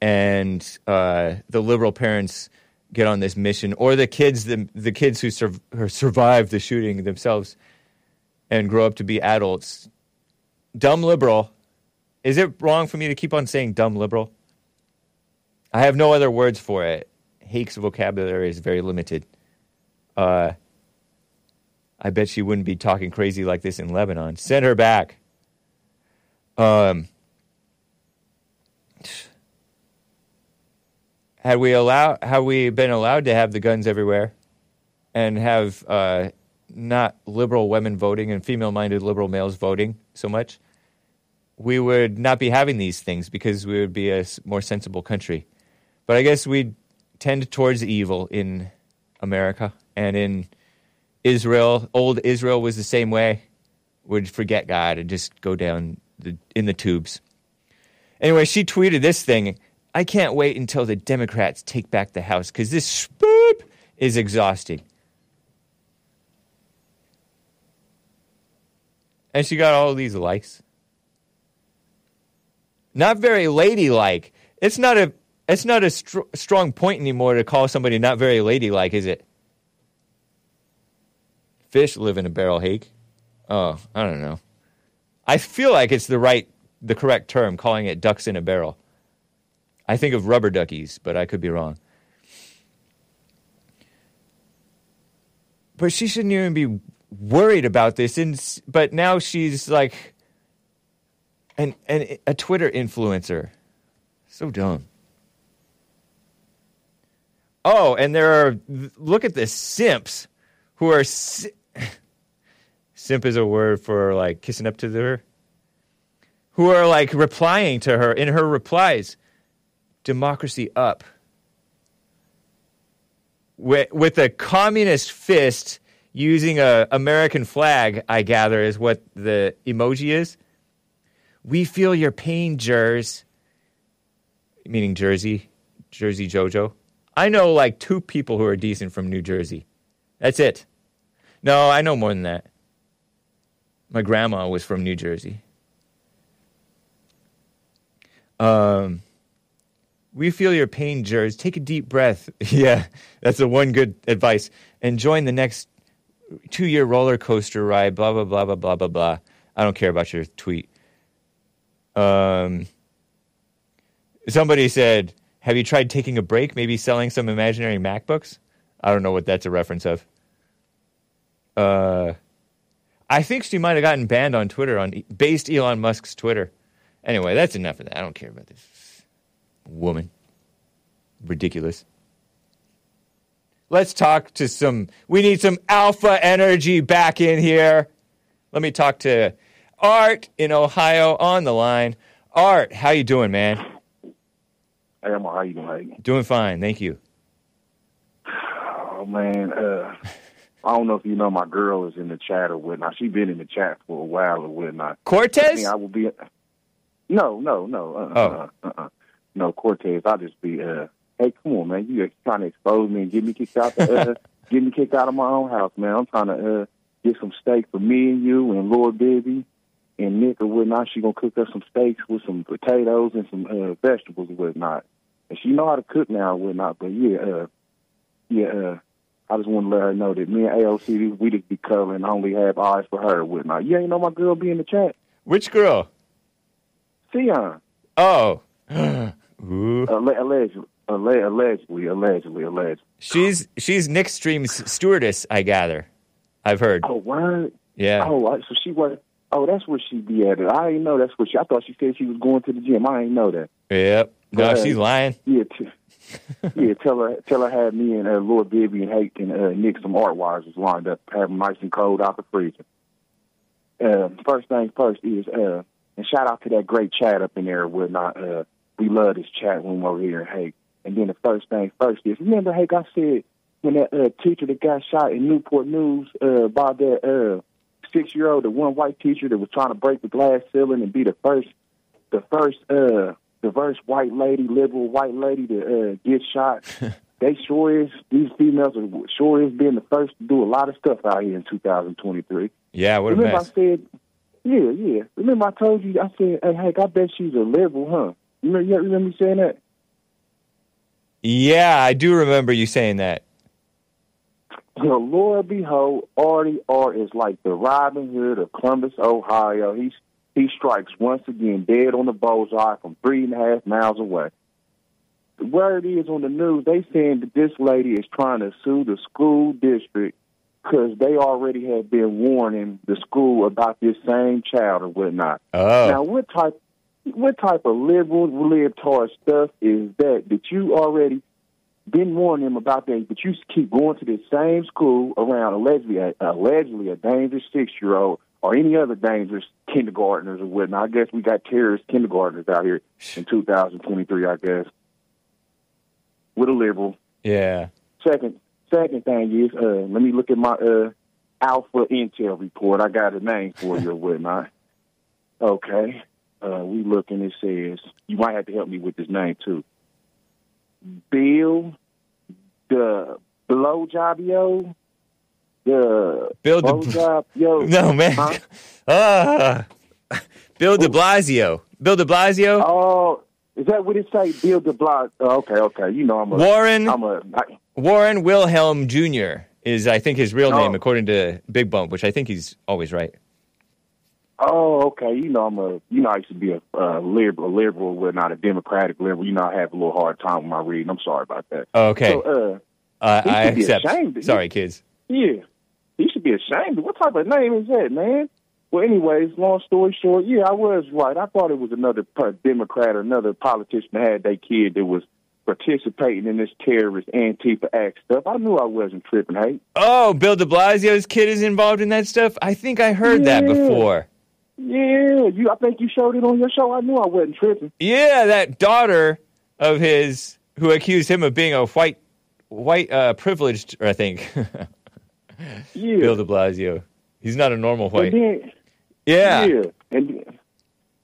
And uh, the liberal parents get on this mission, or the kids the, the kids who sur- survive the shooting themselves and grow up to be adults. Dumb liberal. Is it wrong for me to keep on saying dumb liberal? I have no other words for it. Hake's vocabulary is very limited. Uh, I bet she wouldn't be talking crazy like this in Lebanon. Send her back. Um, had we allow, had we been allowed to have the guns everywhere, and have uh, not liberal women voting and female-minded liberal males voting so much, we would not be having these things because we would be a more sensible country. But I guess we tend towards evil in America and in Israel. Old Israel was the same way. Would forget God and just go down the, in the tubes. Anyway, she tweeted this thing. I can't wait until the Democrats take back the House because this spoop is exhausting. And she got all these likes. Not very ladylike. It's not a it's not a str- strong point anymore to call somebody not very ladylike, is it? Fish live in a barrel, Hake. Oh, I don't know. I feel like it's the right, the correct term, calling it ducks in a barrel. I think of rubber duckies, but I could be wrong. But she shouldn't even be worried about this. And, but now she's like an, an, a Twitter influencer. So dumb. Oh, and there are, look at this, simps who are... Si- Simp is a word for, like, kissing up to her. Who are, like, replying to her. In her replies, democracy up. With, with a communist fist using a American flag, I gather, is what the emoji is. We feel your pain, Jerz. Meaning Jersey. Jersey JoJo. I know, like, two people who are decent from New Jersey. That's it. No, I know more than that. My grandma was from New Jersey. Um, we feel your pain, Jerz. Take a deep breath. Yeah, that's the one good advice. And join the next two-year roller coaster ride, blah, blah, blah, blah, blah, blah, blah. I don't care about your tweet. Um, somebody said, have you tried taking a break, maybe selling some imaginary MacBooks? I don't know what that's a reference of. Uh... I think she might have gotten banned on Twitter, on based Elon Musk's Twitter. Anyway, that's enough of that. I don't care about this woman. Ridiculous. Let's talk to some... We need some alpha energy back in here. Let me talk to Art in Ohio on the line. Art, how you doing, man? Hey, I'm all right. How you doing? Doing fine, thank you. Oh, man, uh... I don't know if you know my girl is in the chat or whatnot. She's been in the chat for a while or whatnot. Cortez? I, I will be. No, no, no. Uh, oh. uh, uh, uh, no, Cortez. I'll just be. Uh, hey, come on, man. You're trying to expose me and get me kicked out. The, uh, get me kicked out of my own house, man. I'm trying to uh, get some steak for me and you and Lord Bibby and Nick or whatnot. She's gonna cook us some steaks with some potatoes and some uh, vegetables or whatnot. And she know how to cook now or whatnot. But yeah, uh, yeah. Uh, I just want to let her know that me and A O C, we just be covering. I only have eyes for her. Whatnot. You ain't know my girl be in the chat. Which girl? Sion. Oh. Ooh. Alleg- allegedly, alleg- allegedly, allegedly, allegedly. She's she's NickStream's stewardess, I gather. I've heard. Oh, what? Yeah. Oh, so she was. Oh, that's where she be at. I didn't know that's where she. I thought she said she was going to the gym. I didn't know that. Yep. No, but, she's lying. Yeah. T- yeah, tell her, tell her, have me and uh, Lord Bibby and Hake and uh, Nick some art wires is lined up, have them nice and cold out the freezer. Uh, first thing first is, uh, and shout out to that great chat up in there. We're not, uh, we love this chat room over here in Hake. And then the first thing first is, remember Hake, I said when that uh, teacher that got shot in Newport News uh, by that uh, six year old, the one white teacher that was trying to break the glass ceiling and be the first, the first. Uh, Diverse white lady, liberal white lady to uh, get shot. They sure is, these females are sure is being the first to do a lot of stuff out here in two thousand twenty-three. Yeah, what a Remember mess. I said, yeah, yeah. Remember I told you, I said, hey, Hake, I bet she's a liberal, huh? Remember, you remember me saying that? Yeah, I do remember you saying that. The Lord behold, Artie R is like the Robin Hood of Columbus, Ohio. He's He strikes once again dead on the bullseye from three and a half miles away. The word is on the news, they saying that this lady is trying to sue the school district because they already had been warning the school about this same child or whatnot. Oh. Now, what type what type of liberal, libtard stuff is that that you already been warning them about that, but you keep going to this same school around allegedly a, allegedly a dangerous six-year-old or any other dangerous kindergartners or whatnot. I guess we got terrorist kindergartners out here in two thousand twenty-three, I guess, with a liberal. Yeah. Second second thing is, uh, let me look at my uh, Alpha Intel report. I got a name for you or whatnot. Okay. Uh, we looking, it says, you might have to help me with this name, too. Bill the Blowjobio. The Bill the Blowjobio. No, man. Huh? Uh, Bill de Blasio. Bill de Blasio? Oh, is that what it say? Bill de Blasio. Oh, okay, okay. You know I'm a... Warren, I'm a, I, Warren Wilhelm Junior is, I think, his real name, oh. according to Big Bump, which I think he's always right. Oh, okay. You know, I'm a, you know, I used to be a, a liberal, a liberal, well, not a Democratic liberal. You know, I have a little hard time with my reading. I'm sorry about that. Oh, okay. So, uh, uh, I accept. Sorry, he, kids. Yeah. He should be ashamed. What type of name is that, man? Well, anyways, long story short, yeah, I was right. I thought it was another Democrat or another politician that had their kid that was participating in this terrorist Antifa act stuff. I knew I wasn't tripping, hey? Oh, Bill de Blasio's kid is involved in that stuff? I think I heard yeah. that before. Yeah, you. I think you showed it on your show. I knew I wasn't tripping. Yeah, that daughter of his who accused him of being a white, white uh, privileged, I think. yeah. Bill de Blasio. He's not a normal white. Then, yeah. Yeah. And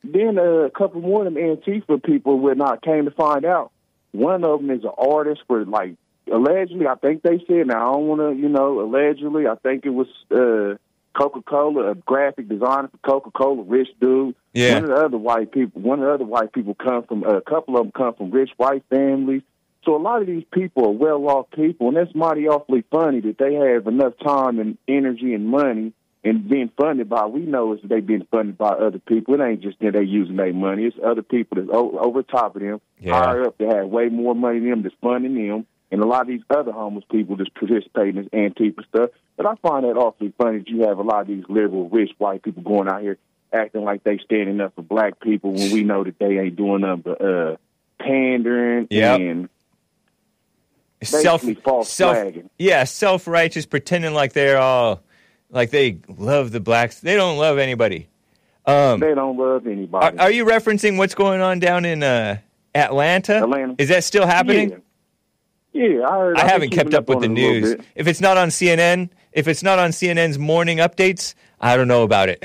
then uh, a couple more of them Antifa people when I came to find out. One of them is an artist for, like, allegedly, I think they said, now I don't want to, you know, allegedly, I think it was... Uh, Coca-Cola, a graphic designer for Coca-Cola, rich dude. Yeah. One of the other white people, one of the other white people come from, a couple of them come from rich white families. So a lot of these people are well-off people, and that's mighty awfully funny that they have enough time and energy and money and being funded by, we know is that they've been funded by other people. It ain't just that they using their money. It's other people that's over top of them, yeah. higher up, that have way more money than them that's funding them. And a lot of these other homeless people just participate in this Antifa stuff. But I find that awfully funny that you have a lot of these liberal, rich, white people going out here acting like they standing up for black people when we know that they ain't doing nothing but uh, pandering yep. and basically self, false self, flagging. Yeah, self-righteous, pretending like they're all, like they love the blacks. They don't love anybody. Um, they don't love anybody. Are, are you referencing what's going on down in uh, Atlanta? Atlanta. Is that still happening? Yeah. Yeah, I, heard, I, I haven't kept up, up with the news. If it's not on C N N, if it's not on C N N's morning updates, I don't know about it.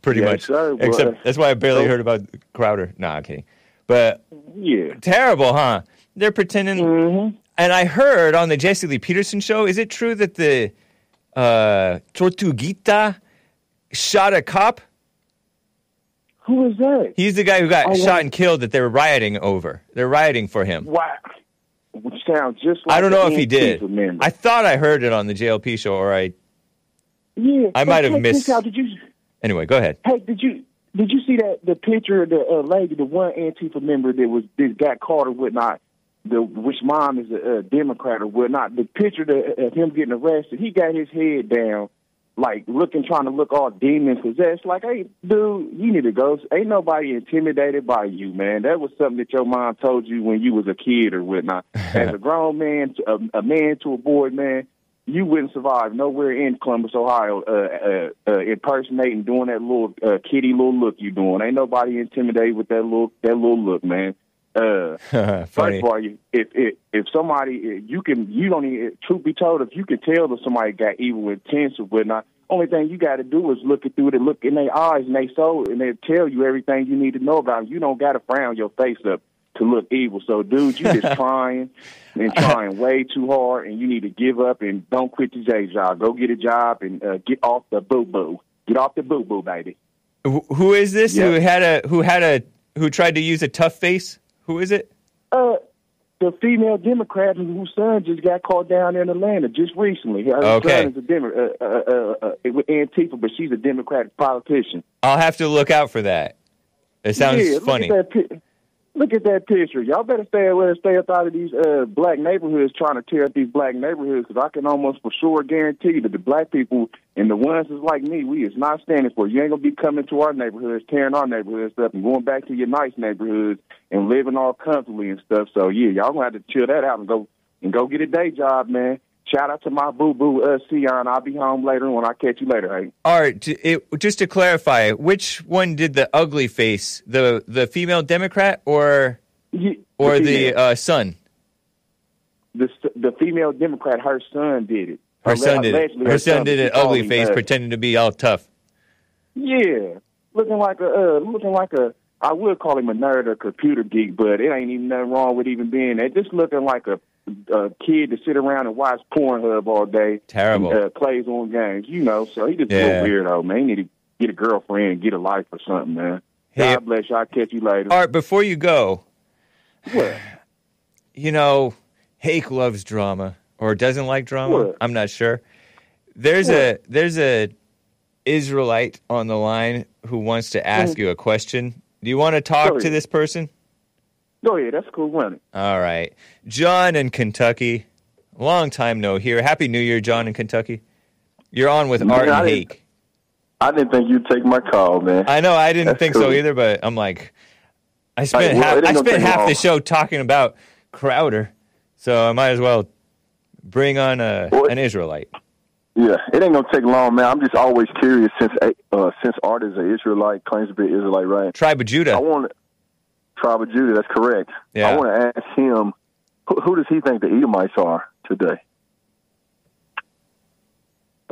Pretty yes, much. Sir, Except that's why I barely heard about Crowder. Nah, I'm kidding. But yeah, terrible, huh? They're pretending. Mm-hmm. And I heard on the Jesse Lee Peterson show. Is it true that the uh, Tortuguita shot a cop? Who is that? He's the guy who got oh, shot what? and killed. That they're rioting over. They're rioting for him. Wow. Which sounds just like I don't know if he did. Member. I thought I heard it on the J L P show, or I, yeah, I might have missed. Out, did you, anyway, go ahead. Hey, did you did you see that the picture of the uh, lady, the one Antifa member that was that got caught or whatnot, the which mom is a, a Democrat or whatnot? The picture the, of him getting arrested, he got his head down, like looking, trying to look all demon possessed. Like, hey, dude, you need to go. Ain't nobody intimidated by you, man. That was something that your mom told you when you was a kid or whatnot. As a grown man, a, a man to a boy, man, you wouldn't survive nowhere in Columbus, Ohio, uh, uh, uh, impersonating, doing that little uh, kitty little look you doing. Ain't nobody intimidated with that little that little look, man. Uh, Funny. First of all, if, if if somebody you can you don't even truth be told, if you can tell that somebody got evil intents or whatnot, only thing you got to do is look it through the look in their eyes and they soul, and they tell you everything you need to know about them. You don't got to frown your face up to look evil. So, dude, you just trying and trying way too hard, and you need to give up and don't quit your day job. Go get a job and uh, get off the boo boo. Get off the boo boo, baby. Who is this? Yep. Who had a who had a who tried to use a tough face? Who is it? Uh, the female Democrat whose son just got caught down in Atlanta just recently. Her okay. son is a Democrat, uh, uh, uh, uh, Antifa, but she's a Democratic politician. I'll have to look out for that. It sounds yeah, funny. Look at that, Look at that picture. Y'all better stay away, stay up out of these uh, black neighborhoods trying to tear up these black neighborhoods, because I can almost for sure guarantee that the black people and the ones that's like me, we is not standing for it. You ain't going to be coming to our neighborhoods, tearing our neighborhoods up and going back to your nice neighborhoods and living all comfortably and stuff. So, yeah, y'all going to have to chill that out and go and go get a day job, man. Shout out to my boo-boo, uh, Sion. I'll be home later when I catch you later, hey? All right. It, just to clarify, which one did the ugly face? The the female Democrat or yeah, or the, the uh, son? The the female Democrat, her son did it. Her, her son did it. Her, her son, son did an ugly face her. pretending to be all tough. Yeah. Looking like a, uh, looking like a, I would call him a nerd or computer geek, but it ain't even nothing wrong with even being that. Just looking like a, a kid to sit around and watch Pornhub all day. Terrible. And, uh, plays on games, you know. So he just yeah. a little weirdo, man. He need to get a girlfriend, get a life or something, man. Hey, God bless you. I'll catch you later. All right, before you go, what? You know, Hake loves drama or doesn't like drama. What? I'm not sure. There's what? a there's a Israelite on the line who wants to ask mm-hmm. you a question. Do you want to talk Sorry. to this person? Oh, yeah, that's cool, running. All right. John in Kentucky. Long time no here. Happy New Year, John in Kentucky. You're on with man, Art and I Hake. Didn't, I didn't think you'd take my call, man. I know, I didn't that's think cool. so either, but I'm like, I spent I, well, half, I spent half the show talking about Crowder, so I might as well bring on a, well, an Israelite. Yeah, it ain't going to take long, man. I'm just always curious since uh, since Art is an Israelite, claims to be an Israelite, right? Tribe of Judah. I want to... Tribe of Judah, that's correct. Yeah. I want to ask him, who, who does he think the Edomites are today?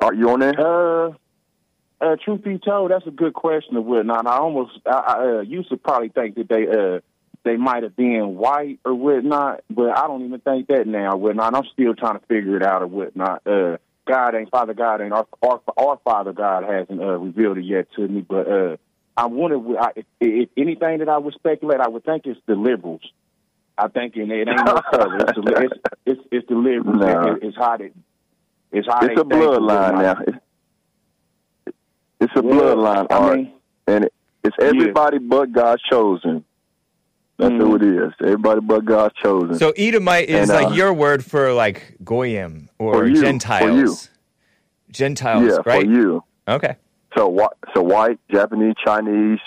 Are you on there? Uh, uh, truth be told, that's a good question and whatnot. I almost I, I, uh, used to probably think that they uh, they might have been white or whatnot, but I don't even think that now. Whatnot, I'm still trying to figure it out or whatnot. Uh, God ain't Father God ain't our our, our Father God hasn't uh, revealed it yet to me, but. Uh, I wonder if, if anything that I would speculate, I would think it's the liberals. I think it ain't no color. It's the, it's, it's, it's the liberals. No. It, it's how they. It's how it's they. A bloodline now. It's, it's a yeah, bloodline, I mean, Art, and it, it's everybody yeah. but God's chosen. That's mm. who it is. Everybody but God's chosen. So Edomite is and, uh, like your word for like goyim or for you, Gentiles. For you. Gentiles, yeah, right? For you. Okay. So what? So white, Japanese, Chinese,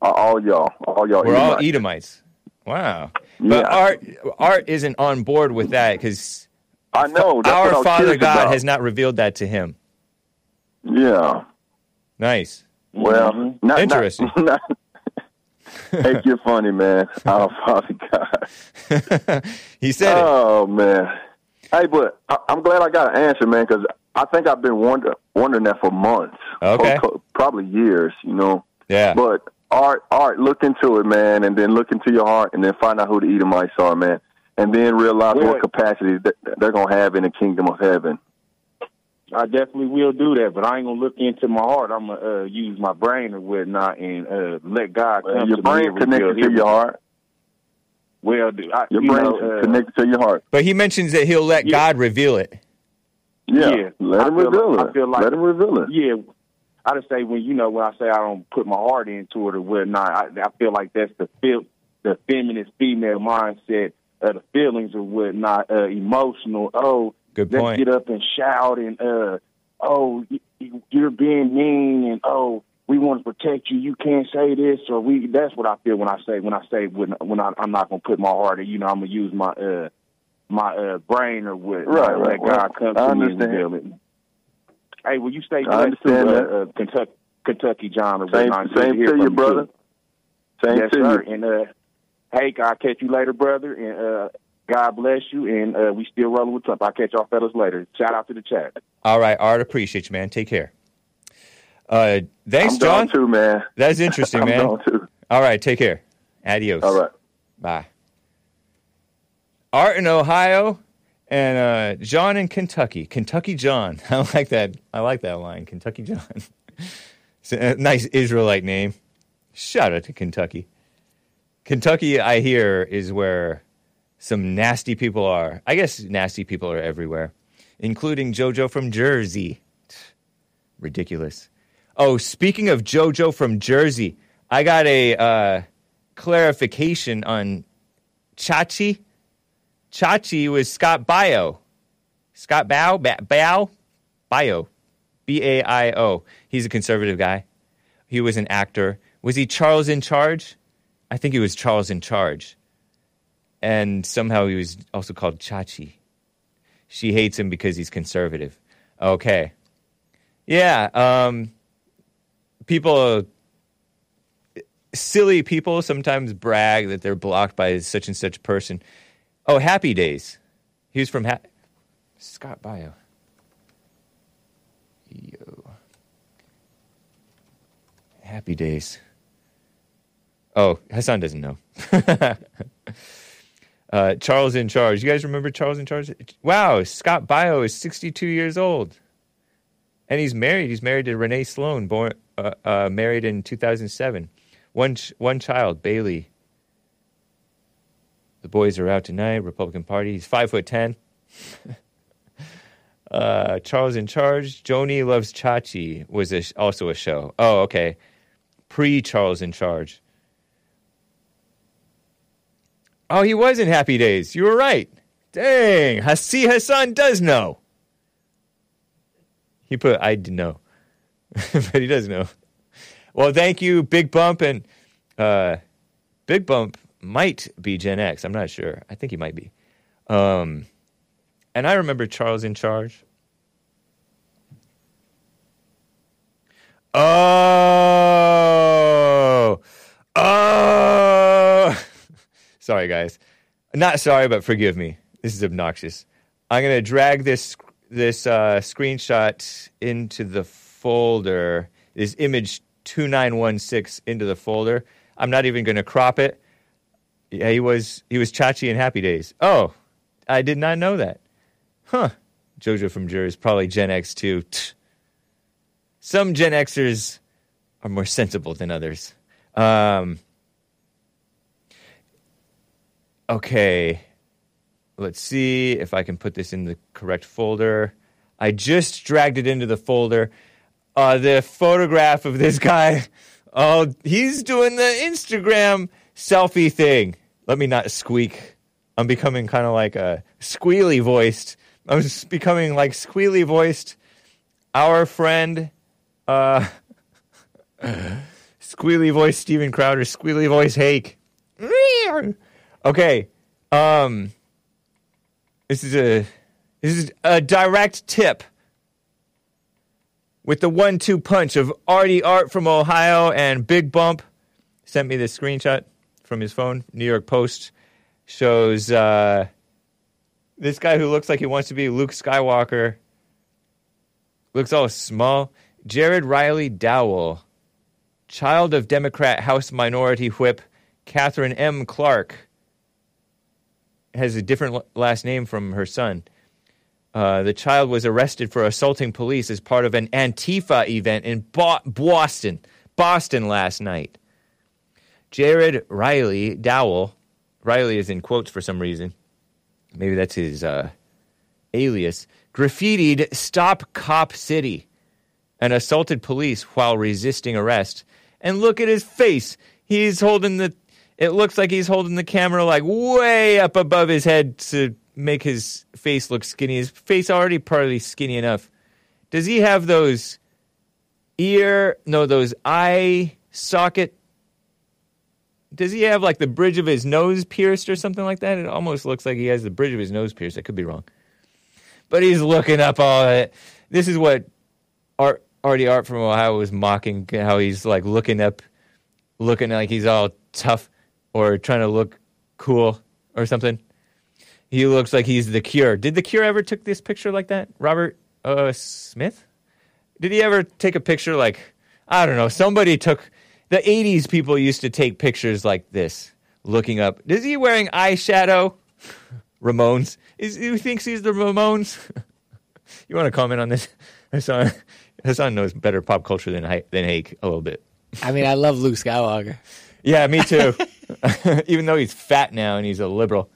uh, all y'all, all y'all. We're Edomites. all Edomites. Wow. Yeah. But Art, Art isn't on board with that because I know that's our Father God about. has not revealed that to him. Yeah. Nice. Well, mm-hmm. not, interesting. Not, not, hey, you're funny, man. Our Father God. He said oh, it. Oh man. Hey, but I, I'm glad I got an answer, man, because. I think I've been wonder, wondering that for months, okay, probably years, you know. Yeah. But Art, Art, look into it, man, and then look into your heart, and then find out who the Edomites are, man, and then realize yeah. what capacity that they're gonna have in the kingdom of heaven. I definitely will do that, but I ain't gonna look into my heart. I'm gonna uh, use my brain or whatnot, and uh, let God come well, your to brain me connected to your me. heart. Well, I, your you brain know, uh, connected to your heart. But he mentions that he'll let yeah. God reveal it. Yeah, yeah, let him reveal like, it. I feel like, let him reveal it. Yeah, I just say when you know when I say I don't put my heart into it or whatnot, I, I feel like that's the feel, the feminist female mindset, uh, the feelings or whatnot, uh, emotional. Oh, good point. Let's get up and shout and uh, oh, you're being mean and oh, we want to protect you. You can't say this or we. That's what I feel when I say when I say when when I, I'm not gonna put my heart in. You know, I'm gonna use my. Uh, My uh, brain or what? Right, right. Let God well, come to I me understand. and reveal it. Hey, will you stay blessed to uh, uh, Kentucky, Kentucky, John? Or same same to, to you, brother. Too. Same yes, to sir. you. And, uh, hey, I'll catch you later, brother. And uh, God bless you. And uh, we still rolling with Trump. I'll catch y'all fellas later. Shout out to the chat. All right, Art, appreciate you, man. Take care. Uh, thanks, I'm John. Too, man. That's interesting, man. Too. All right, take care. Adios. All right. Bye. Art in Ohio, and uh, John in Kentucky. Kentucky John. I like that. I like that line, Kentucky John. It's a nice Israelite name. Shout out to Kentucky. Kentucky, I hear, is where some nasty people are. I guess nasty people are everywhere, including JoJo from Jersey. Ridiculous. Oh, speaking of JoJo from Jersey, I got a uh, clarification on Chachi. Chachi was Scott Baio. Scott Baio? Baio? Baio. B A I O. He's a conservative guy. He was an actor. Was he Charles in Charge? I think he was Charles in Charge. And somehow he was also called Chachi. She hates him because he's conservative. Okay. Yeah. Um, people, silly people sometimes brag that they're blocked by such and such person. Oh, Happy Days. He was from ha- Scott Baio. Yo. Happy Days. Oh, Hassan doesn't know. uh, Charles in Charge. You guys remember Charles in Charge? Wow, Scott Baio is sixty-two years old. And he's married. He's married to Renee Sloan, born, uh, uh, married in two thousand seven. One, ch- one child, Bailey. The boys are out tonight. Republican Party. He's five foot ten. uh, Charles in Charge. Joni Loves Chachi was a sh- also a show. Oh, okay. Pre Charles in Charge. Oh, he was in Happy Days. You were right. Dang, Hasi Hassan does know. He put I didn't know, but he does know. Well, thank you, Big Bump, and uh, Big Bump might be Gen X. I'm not sure. I think he might be. Um, and I remember Charles in Charge. Oh, oh. Sorry, guys. Not sorry, but forgive me. This is obnoxious. I'm gonna drag this this uh, screenshot into the folder. This image two nine one six into the folder. I'm not even gonna crop it. Yeah, he was he was Chachi in Happy Days. Oh, I did not know that. Huh. JoJo from Jerz is probably Gen X too. Tch. Some Gen Xers are more sensible than others. Um, okay. Let's see if I can put this in the correct folder. I just dragged it into the folder. Uh, the photograph of this guy. Oh, he's doing the Instagram selfie thing. Let me not squeak. I'm becoming kind of like a squealy voiced. I'm just becoming like squealy voiced. Our friend, uh, squealy voiced Steven Crowder, squealy voiced Hake. Okay. Um, this is a, this is a direct tip with the one, two punch of Artie Art from Ohio and Big Bump sent me this screenshot from his phone. New York Post shows uh, this guy who looks like he wants to be Luke Skywalker. Looks all small. Jared Riley Dowell, child of Democrat House Minority Whip Catherine M. Clark, has a different last name from her son. Uh, the child was arrested for assaulting police as part of an Antifa event in Bo- Boston, Boston last night. Jared Riley Dowell, Riley is in quotes for some reason, maybe that's his uh, alias, graffitied Stop Cop City and assaulted police while resisting arrest. And look at his face. He's holding the, it looks like he's holding the camera like way up above his head to make his face look skinny. His face already partly skinny enough. Does he have those ear, no, those eye socket? Does he have, like, the bridge of his nose pierced or something like that? It almost looks like he has the bridge of his nose pierced. I could be wrong. But he's looking up all that. This is what Art, Artie Art from Ohio was mocking, how he's, like, looking up, looking like he's all tough or trying to look cool or something. He looks like he's The Cure. Did The Cure ever take this picture like that? Robert uh, Smith? Did he ever take a picture like, I don't know, somebody took... The eighties people used to take pictures like this, looking up. Is he wearing eyeshadow? Ramones. Is, who thinks he's the Ramones? You want to comment on this? Hassan, Hassan knows better pop culture than than Hake a little bit. I mean, I love Luke Skywalker. Yeah, me too. Even though he's fat now and he's a liberal.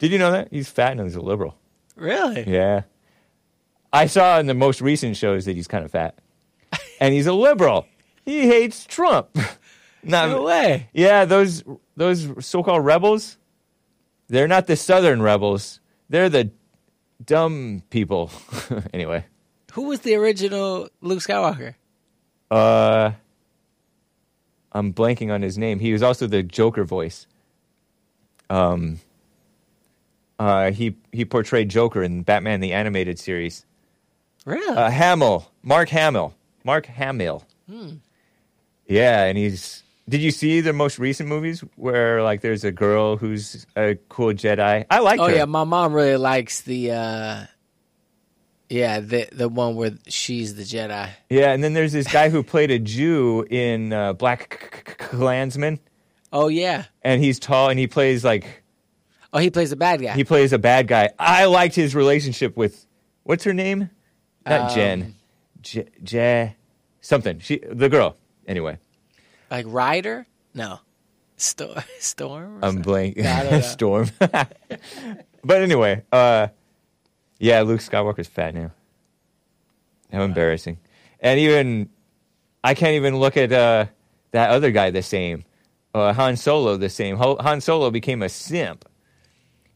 Did you know that? He's fat and he's a liberal. Really? Yeah. I saw in the most recent shows that he's kind of fat. And he's a liberal. He hates Trump. Not, no way. Yeah, those those so-called rebels, they're not the Southern rebels. They're the dumb people. Anyway. Who was the original Luke Skywalker? Uh, I'm blanking on his name. He was also the Joker voice. Um, uh, he he portrayed Joker in Batman the Animated Series. Really? Uh, Hamill. Mark Hamill. Mark Hamill. Hmm. Yeah, and he's... Did you see the most recent movies where, like, there's a girl who's a cool Jedi? I like oh, her. Oh, yeah, my mom really likes the, uh... Yeah, the the one where she's the Jedi. Yeah, and then there's this guy who played a Jew in uh, Black Klansman. Oh, yeah. And he's tall, and he plays, like... Oh, he plays a bad guy. He plays a bad guy. I liked his relationship with... What's her name? Not um, Jen. J... J something. She, the girl. Anyway. Like Ryder? No. Storm? Storm I'm blank. No, Storm. But anyway, uh... yeah, Luke Skywalker's fat now. How embarrassing. And even, I can't even look at uh, that other guy the same. Uh, Han Solo the same. Han Solo became a simp.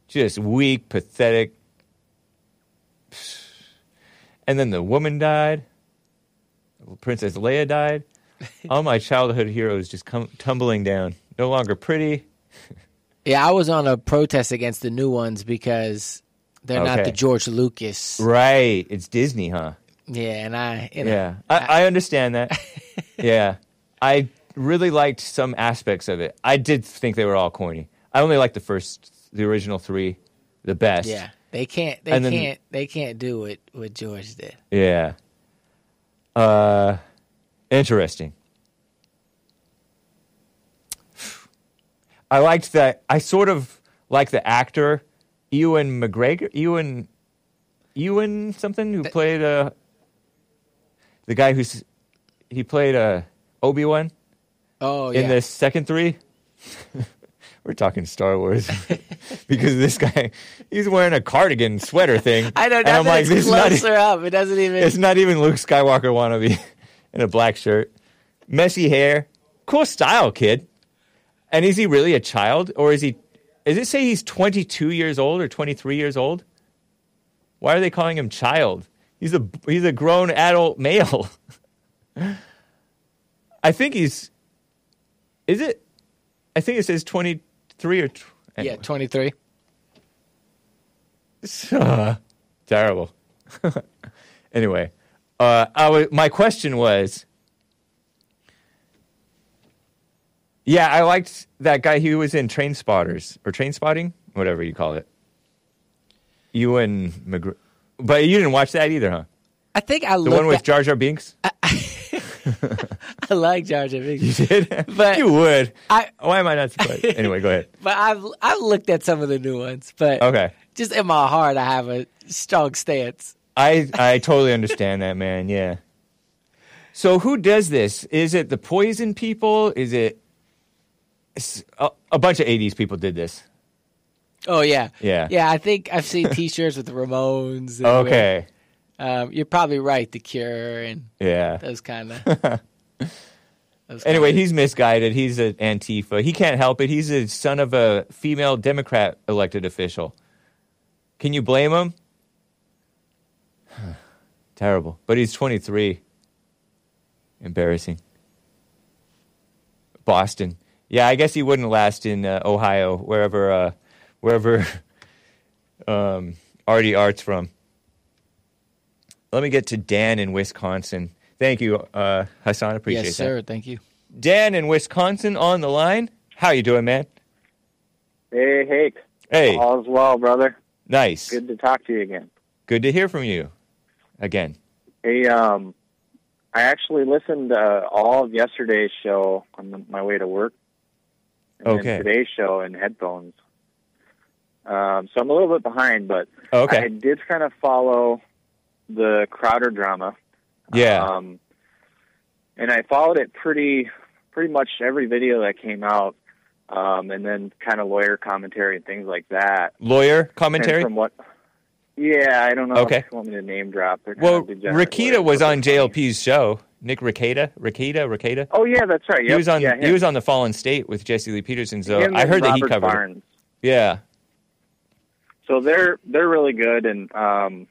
Just weak, pathetic. And then the woman died. Princess Leia died. All my childhood heroes just come tumbling down. No longer pretty. Yeah, I was on a protest against the new ones because... They're okay. Not the George Lucas. Right. It's Disney, huh? Yeah, and I... You know, yeah, I, I understand that. Yeah. I really liked some aspects of it. I did think they were all corny. I only liked the first, the original three, the best. Yeah. They can't, they and can't, then, they can't do what, what George did. Yeah. Uh, interesting. I liked that, I sort of like the actor... Ewan McGregor, Ewan, Ewan something who played uh, the guy who's he played uh, Obi-Wan. Oh, yeah. In the second three, we're talking Star Wars because this guy he's wearing a cardigan sweater thing. I don't know. And I'm like, this closer up. It doesn't even. It's not even Luke Skywalker wannabe in a black shirt, messy hair, cool style, kid. And is he really a child or is he? Does it say he's twenty-two years old or twenty-three years old? Why are they calling him child? He's a he's a grown adult male. I think he's... Is it? I think it says twenty-three or... Tw- anyway. Yeah, twenty-three. It's uh, terrible. Anyway, uh, I w- my question was... Yeah, I liked that guy who was in Train Spotters or Train Spotting, whatever you call it. Ewan McGregor, but you didn't watch that either, huh? I think I the one with at- Jar Jar Binks. I, I-, I like Jar Jar Binks. You did, but you would. I- Why am I not surprised? Anyway, go ahead. But I've I've looked at some of the new ones, but okay. Just in my heart, I have a strong stance. I I totally understand that, man. Yeah. So who does this? Is it the poison people? Is it A, a bunch of eighties people did this. Oh, yeah. Yeah. Yeah, I think I've seen T-shirts with the Ramones. And okay. Um, you're probably right, The Cure and yeah. those kind of... Anyway, he's misguided. He's an Antifa. He can't help it. He's a son of a female Democrat elected official. Can you blame him? Terrible. But he's twenty-three. Embarrassing. Boston. Yeah, I guess he wouldn't last in uh, Ohio, wherever, uh, wherever um, Artie Art's from. Let me get to Dan in Wisconsin. Thank you, uh, Hassan. Appreciate yes, that. Yes, sir. Thank you. Dan in Wisconsin on the line. How you doing, man? Hey, Hake. Hey. All's well, brother. Nice. Good to talk to you again. Good to hear from you again. Hey, um, I actually listened to uh, all of yesterday's show on my way to work. And okay. Today's show in headphones. Um, so I'm a little bit behind, but okay. I did kind of follow the Crowder drama. Yeah. Um, and I followed it pretty pretty much every video that came out, um, and then kind of lawyer commentary and things like that. Lawyer commentary? And from what? Yeah, I don't know okay. if you want me to name drop. Well, Rakita was on J L P's show. Nick Ricada, Ricada, Ricada. Oh yeah, that's right. Yep. He was on. Yeah, yeah. He was on The Fallen State with Jesse Lee Peterson. So I heard Robert that he covered Barnes. It. Yeah. So they're they're really good, and um,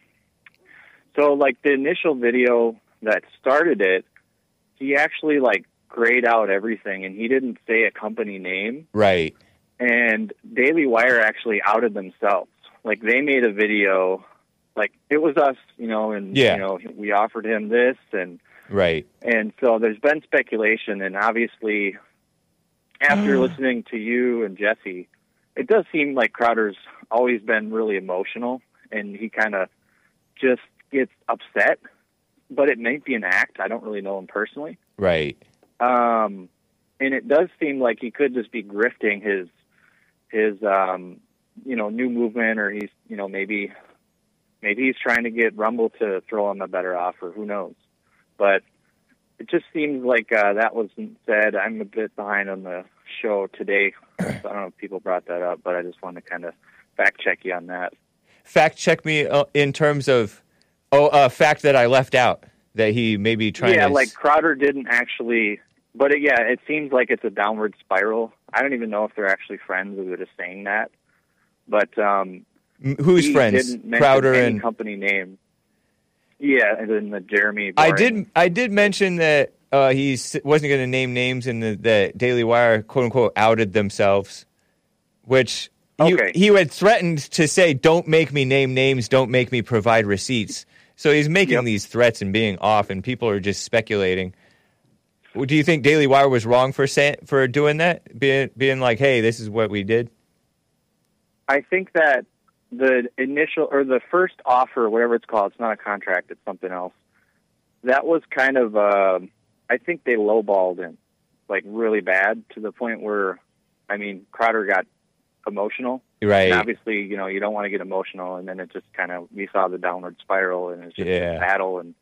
so like the initial video that started it, he actually like grayed out everything, and he didn't say a company name. Right. And Daily Wire actually outed themselves. Like they made a video, like it was us, you know, and yeah. you know we offered him this and. Right. And so there's been speculation, and obviously after listening to you and Jesse, it does seem like Crowder's always been really emotional, and he kind of just gets upset, but it may be an act. I don't really know him personally. Right. Um, and it does seem like he could just be grifting his, his um, you know, new movement, or he's, you know, maybe maybe he's trying to get Rumble to throw him a better offer. Who knows? But it just seems like uh, that wasn't said. I'm a bit behind on the show today. So I don't know if people brought that up, but I just wanted to kind of fact check you on that. Fact check me uh, in terms of oh, a uh, fact that I left out that he may be trying yeah, to... Yeah, like Crowder didn't actually... But it, yeah, it seems like it's a downward spiral. I don't even know if they're actually friends or they're just saying that. But um, who's friends? Didn't mention Crowder any and company name. Yeah, and then the Jeremy. Barton. I did. I did mention that uh, he wasn't going to name names, and that Daily Wire "quote unquote" outed themselves, which okay. he, he had threatened to say, "Don't make me name names. Don't make me provide receipts." So he's making yep. these threats and being off, and people are just speculating. Do you think Daily Wire was wrong for say, for doing that? Being being like, "Hey, this is what we did." I think that. The initial or the first offer, whatever it's called, it's not a contract, it's something else. That was kind of, uh, I think they lowballed him, like really bad, to the point where, I mean, Crowder got emotional. Right. And obviously, you know, you don't want to get emotional, and then it just kind of, we saw the downward spiral, and it's just yeah. a battle. And,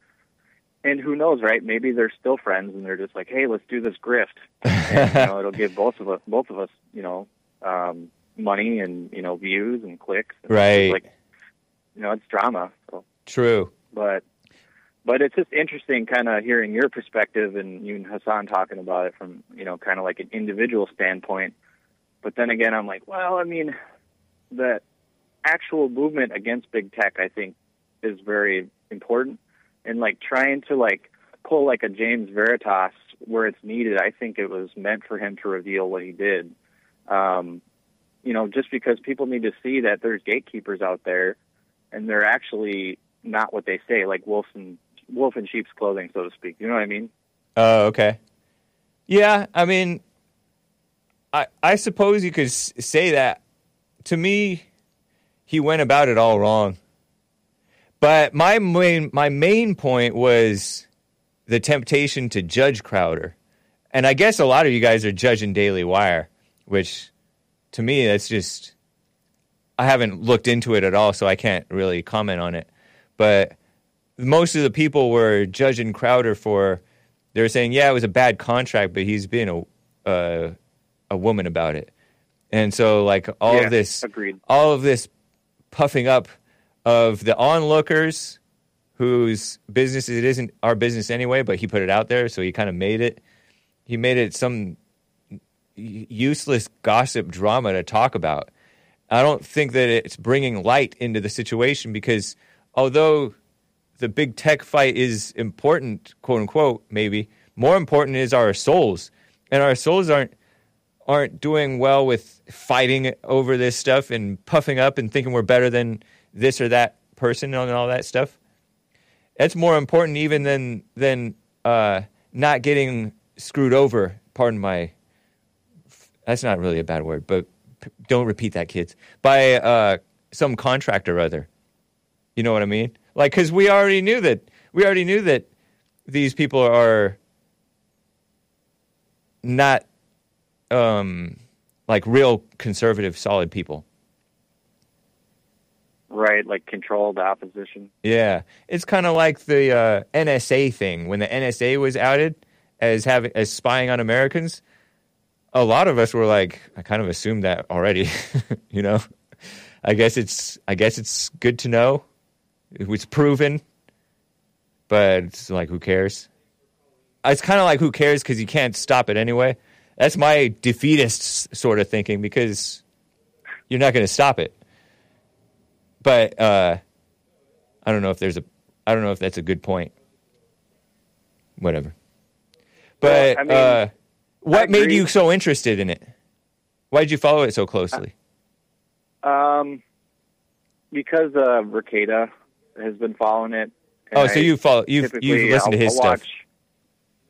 and who knows, right? Maybe they're still friends, and they're just like, hey, let's do this grift. And, you know, it'll give both of us, both of us, you know, um, money and, you know, views and clicks. And right. Like, you know, it's drama. So. True. But but it's just interesting kind of hearing your perspective and you and Hassan talking about it from, you know, kind of like an individual standpoint. But then again, I'm like, well, I mean, the actual movement against big tech, I think, is very important. And, like, trying to, like, pull, like, a James Veritas where it's needed, I think it was meant for him to reveal what he did. Um You know, just because people need to see that there's gatekeepers out there, and they're actually not what they say, like wolf in, wolf in sheep's clothing, so to speak. You know what I mean? Oh, uh, okay. Yeah, I mean, I I suppose you could say that. To me, he went about it all wrong. But my main my main point was the temptation to judge Crowder, and I guess a lot of you guys are judging Daily Wire, which. To me, that's just, I haven't looked into it at all, so I can't really comment on it. But most of the people were judging Crowder for, they were saying, yeah, it was a bad contract, but he's being a, uh, a woman about it. And so, like, all yeah, of this, agreed. all of this puffing up of the onlookers whose business, it isn't our business anyway, but he put it out there, so he kind of made it, he made it some... useless gossip drama to talk about. I don't think that it's bringing light into the situation because although the big tech fight is important, quote unquote, maybe, more important is our souls. And our souls aren't aren't doing well with fighting over this stuff and puffing up and thinking we're better than this or that person and all that stuff. That's more important even than, than uh, not getting screwed over, pardon my that's not really a bad word, but don't repeat that, kids. By uh, some contract or other, you know what I mean? Like, because we already knew that we already knew that these people are not um, like real conservative, solid people, right? Like controlled opposition. Yeah, it's kind of like the uh, N S A thing when the N S A was outed as having as spying on Americans. A lot of us were like, I kind of assumed that already, you know. I guess it's, I guess it's good to know. It was proven, but it's like, who cares? it's kind of like, who cares, because you can't stop it anyway. That's my defeatist sort of thinking, because you're not going to stop it. But uh, I don't know if there's a, I don't know if that's a good point. Whatever. But well, I mean, uh, what made you so interested in it? Why did you follow it so closely? Um, because uh, Ricada has been following it. Oh, so you follow? You've you've listened I'll, to his I'll stuff. Watch,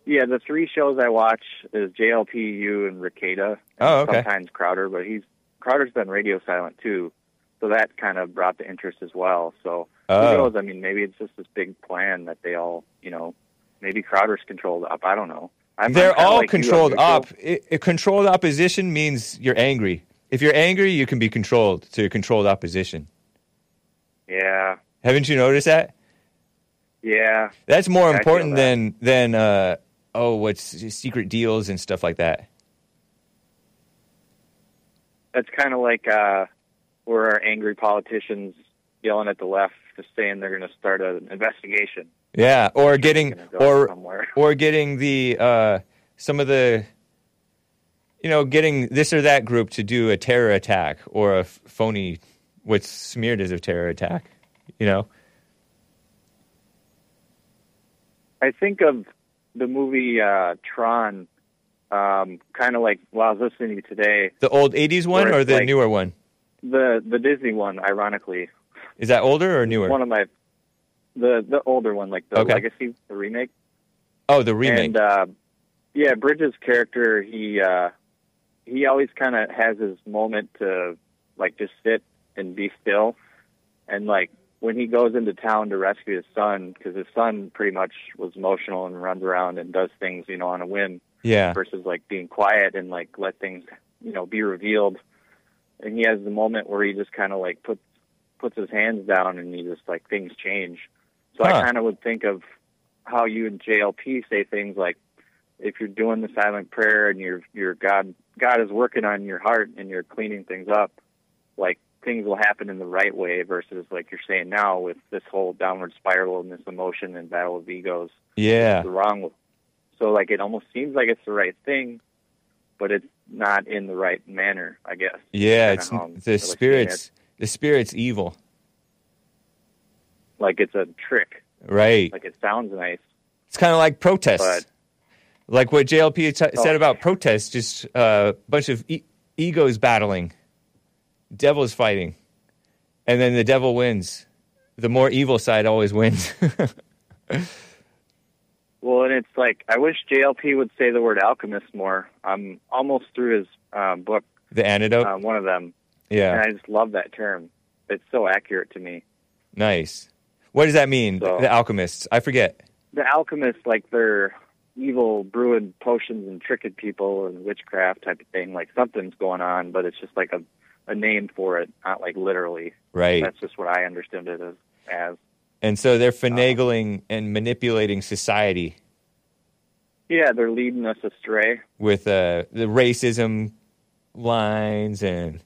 yeah, the three shows I watch is J L P U and Ricada. Oh, okay. Sometimes Crowder, but he's Crowder's been radio silent too, so that kind of brought the interest as well. So oh. who knows? I mean, maybe it's just this big plan that they all, you know, maybe Crowder's controlled up. I don't know. I'm, They're I'm all like controlled you, up. It, it, controlled opposition means you're angry. If you're angry, you can be controlled. So you're controlled opposition. Yeah. Haven't you noticed that? Yeah. That's more yeah, important that. than, than uh, oh, what's secret deals and stuff like that. That's kind of like uh, where our angry politicians yelling at the left, just saying they're going to start an investigation. Yeah, or getting or somewhere. or getting the uh, some of the, you know, getting this or that group to do a terror attack or a f- phony, what's smeared as a terror attack, you know. I think of the movie uh, Tron, um, kind of like while I was listening to today. The old eighties one or the like newer one? The the Disney one, ironically. Is that older or newer? One of my. The the older one, like the okay. Legacy, the remake. Oh, the remake. And, uh, yeah, Bridges' character, he uh, he always kind of has his moment to, like, just sit and be still. And, like, when he goes into town to rescue his son, because his son pretty much was emotional and runs around and does things, you know, on a whim. Yeah. Versus, like, being quiet and, like, let things, you know, be revealed. And he has the moment where he just kind of, like, puts puts his hands down and he just, like, things change. So huh. I kind of would think of how you and J L P say things like, if you're doing the silent prayer and your your God God is working on your heart and you're cleaning things up, like things will happen in the right way versus like you're saying now with this whole downward spiral and this emotion and battle of egos. Yeah, the wrong. So like it almost seems like it's the right thing, but it's not in the right manner, I guess. Yeah, it's the spirit's the spirit's evil. Like it's a trick. Right. Like it sounds nice. It's kind of like protests. But, like what J L P t- oh. said about protests, just a uh, bunch of e- egos battling, devils fighting, and then the devil wins. The more evil side always wins. Well, and it's like, I wish J L P would say the word alchemist more. I'm almost through his uh, book. The Antidote? Uh, one of them. Yeah. And I just love that term. It's so accurate to me. Nice. What does that mean, so, the alchemists? I forget. The alchemists, like, they're evil, brewing potions and tricking people and witchcraft type of thing. Like, something's going on, but it's just, like, a, a name for it, not, like, literally. Right. That's just what I understood it as. as. And so they're finagling um, and manipulating society. Yeah, they're leading us astray. With uh, the racism lines and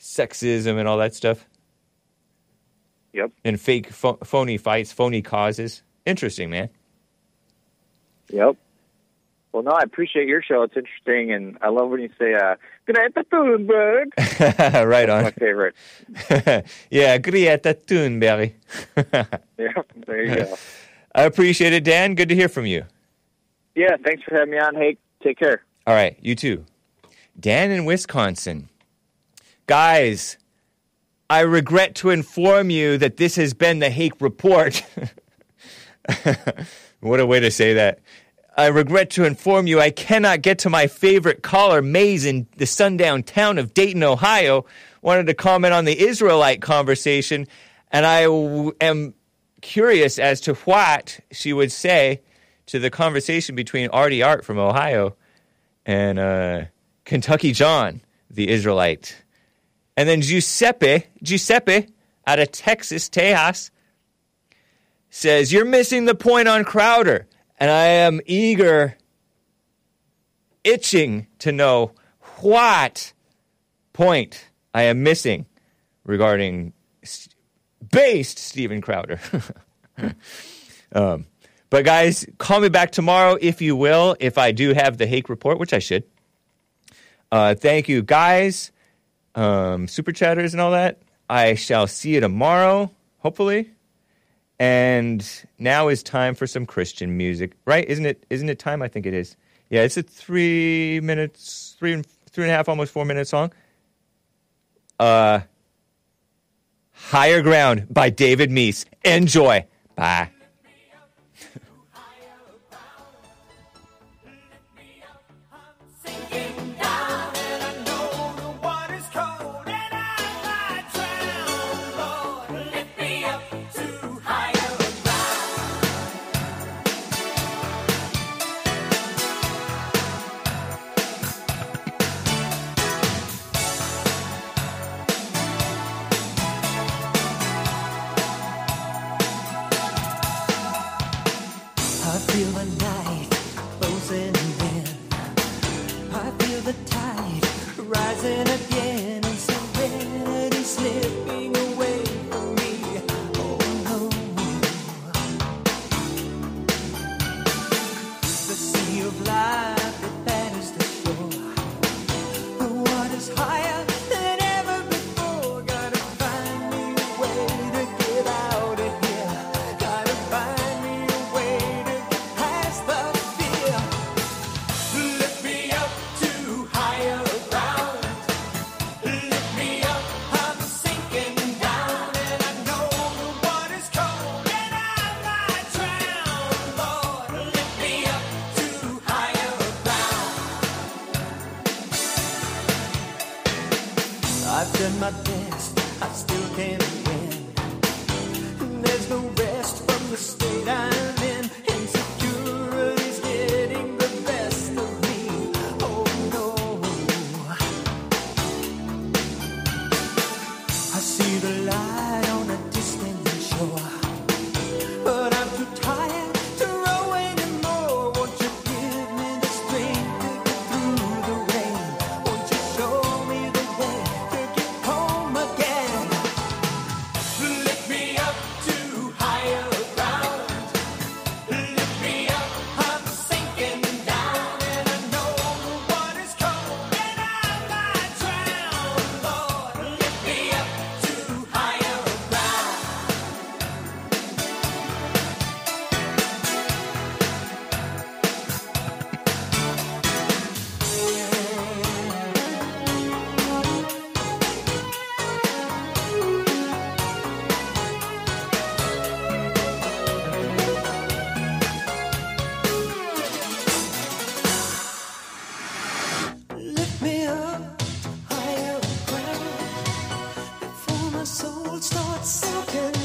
sexism and all that stuff. Yep. And fake, ph- phony fights, phony causes. Interesting, man. Yep. Well, no, I appreciate your show. It's interesting, and I love when you say, uh, Greta Thunberg. Right on. That's my favorite. Yeah, Greta Thunberg. Yep, there you go. I appreciate it, Dan. Good to hear from you. Yeah, thanks for having me on, Hake. Take care. All right, you too. Dan in Wisconsin. Guys, I regret to inform you that this has been the Hake Report. What a way to say that. I regret to inform you I cannot get to my favorite caller, Maze, in the sundown town of Dayton, Ohio. Wanted to comment on the Israelite conversation, and I w- am curious as to what she would say to the conversation between Artie Art from Ohio and uh, Kentucky John, the Israelite. And then Giuseppe, Giuseppe, out of Texas, Tejas, says, you're missing the point on Crowder, and I am eager, itching to know what point I am missing regarding st- based Steven Crowder. um, But guys, call me back tomorrow if you will, if I do have the Hake Report, which I should. Uh, thank you, guys. Um, super chatters and all that. I shall see you tomorrow, hopefully. And now is time for some Christian music, right? Isn't it? Isn't it time? I think it is. Yeah, it's a three minutes, three and three and a half, almost four minute song. Uh, Higher Ground by David Meece. Enjoy. Bye. Soul starts sinking.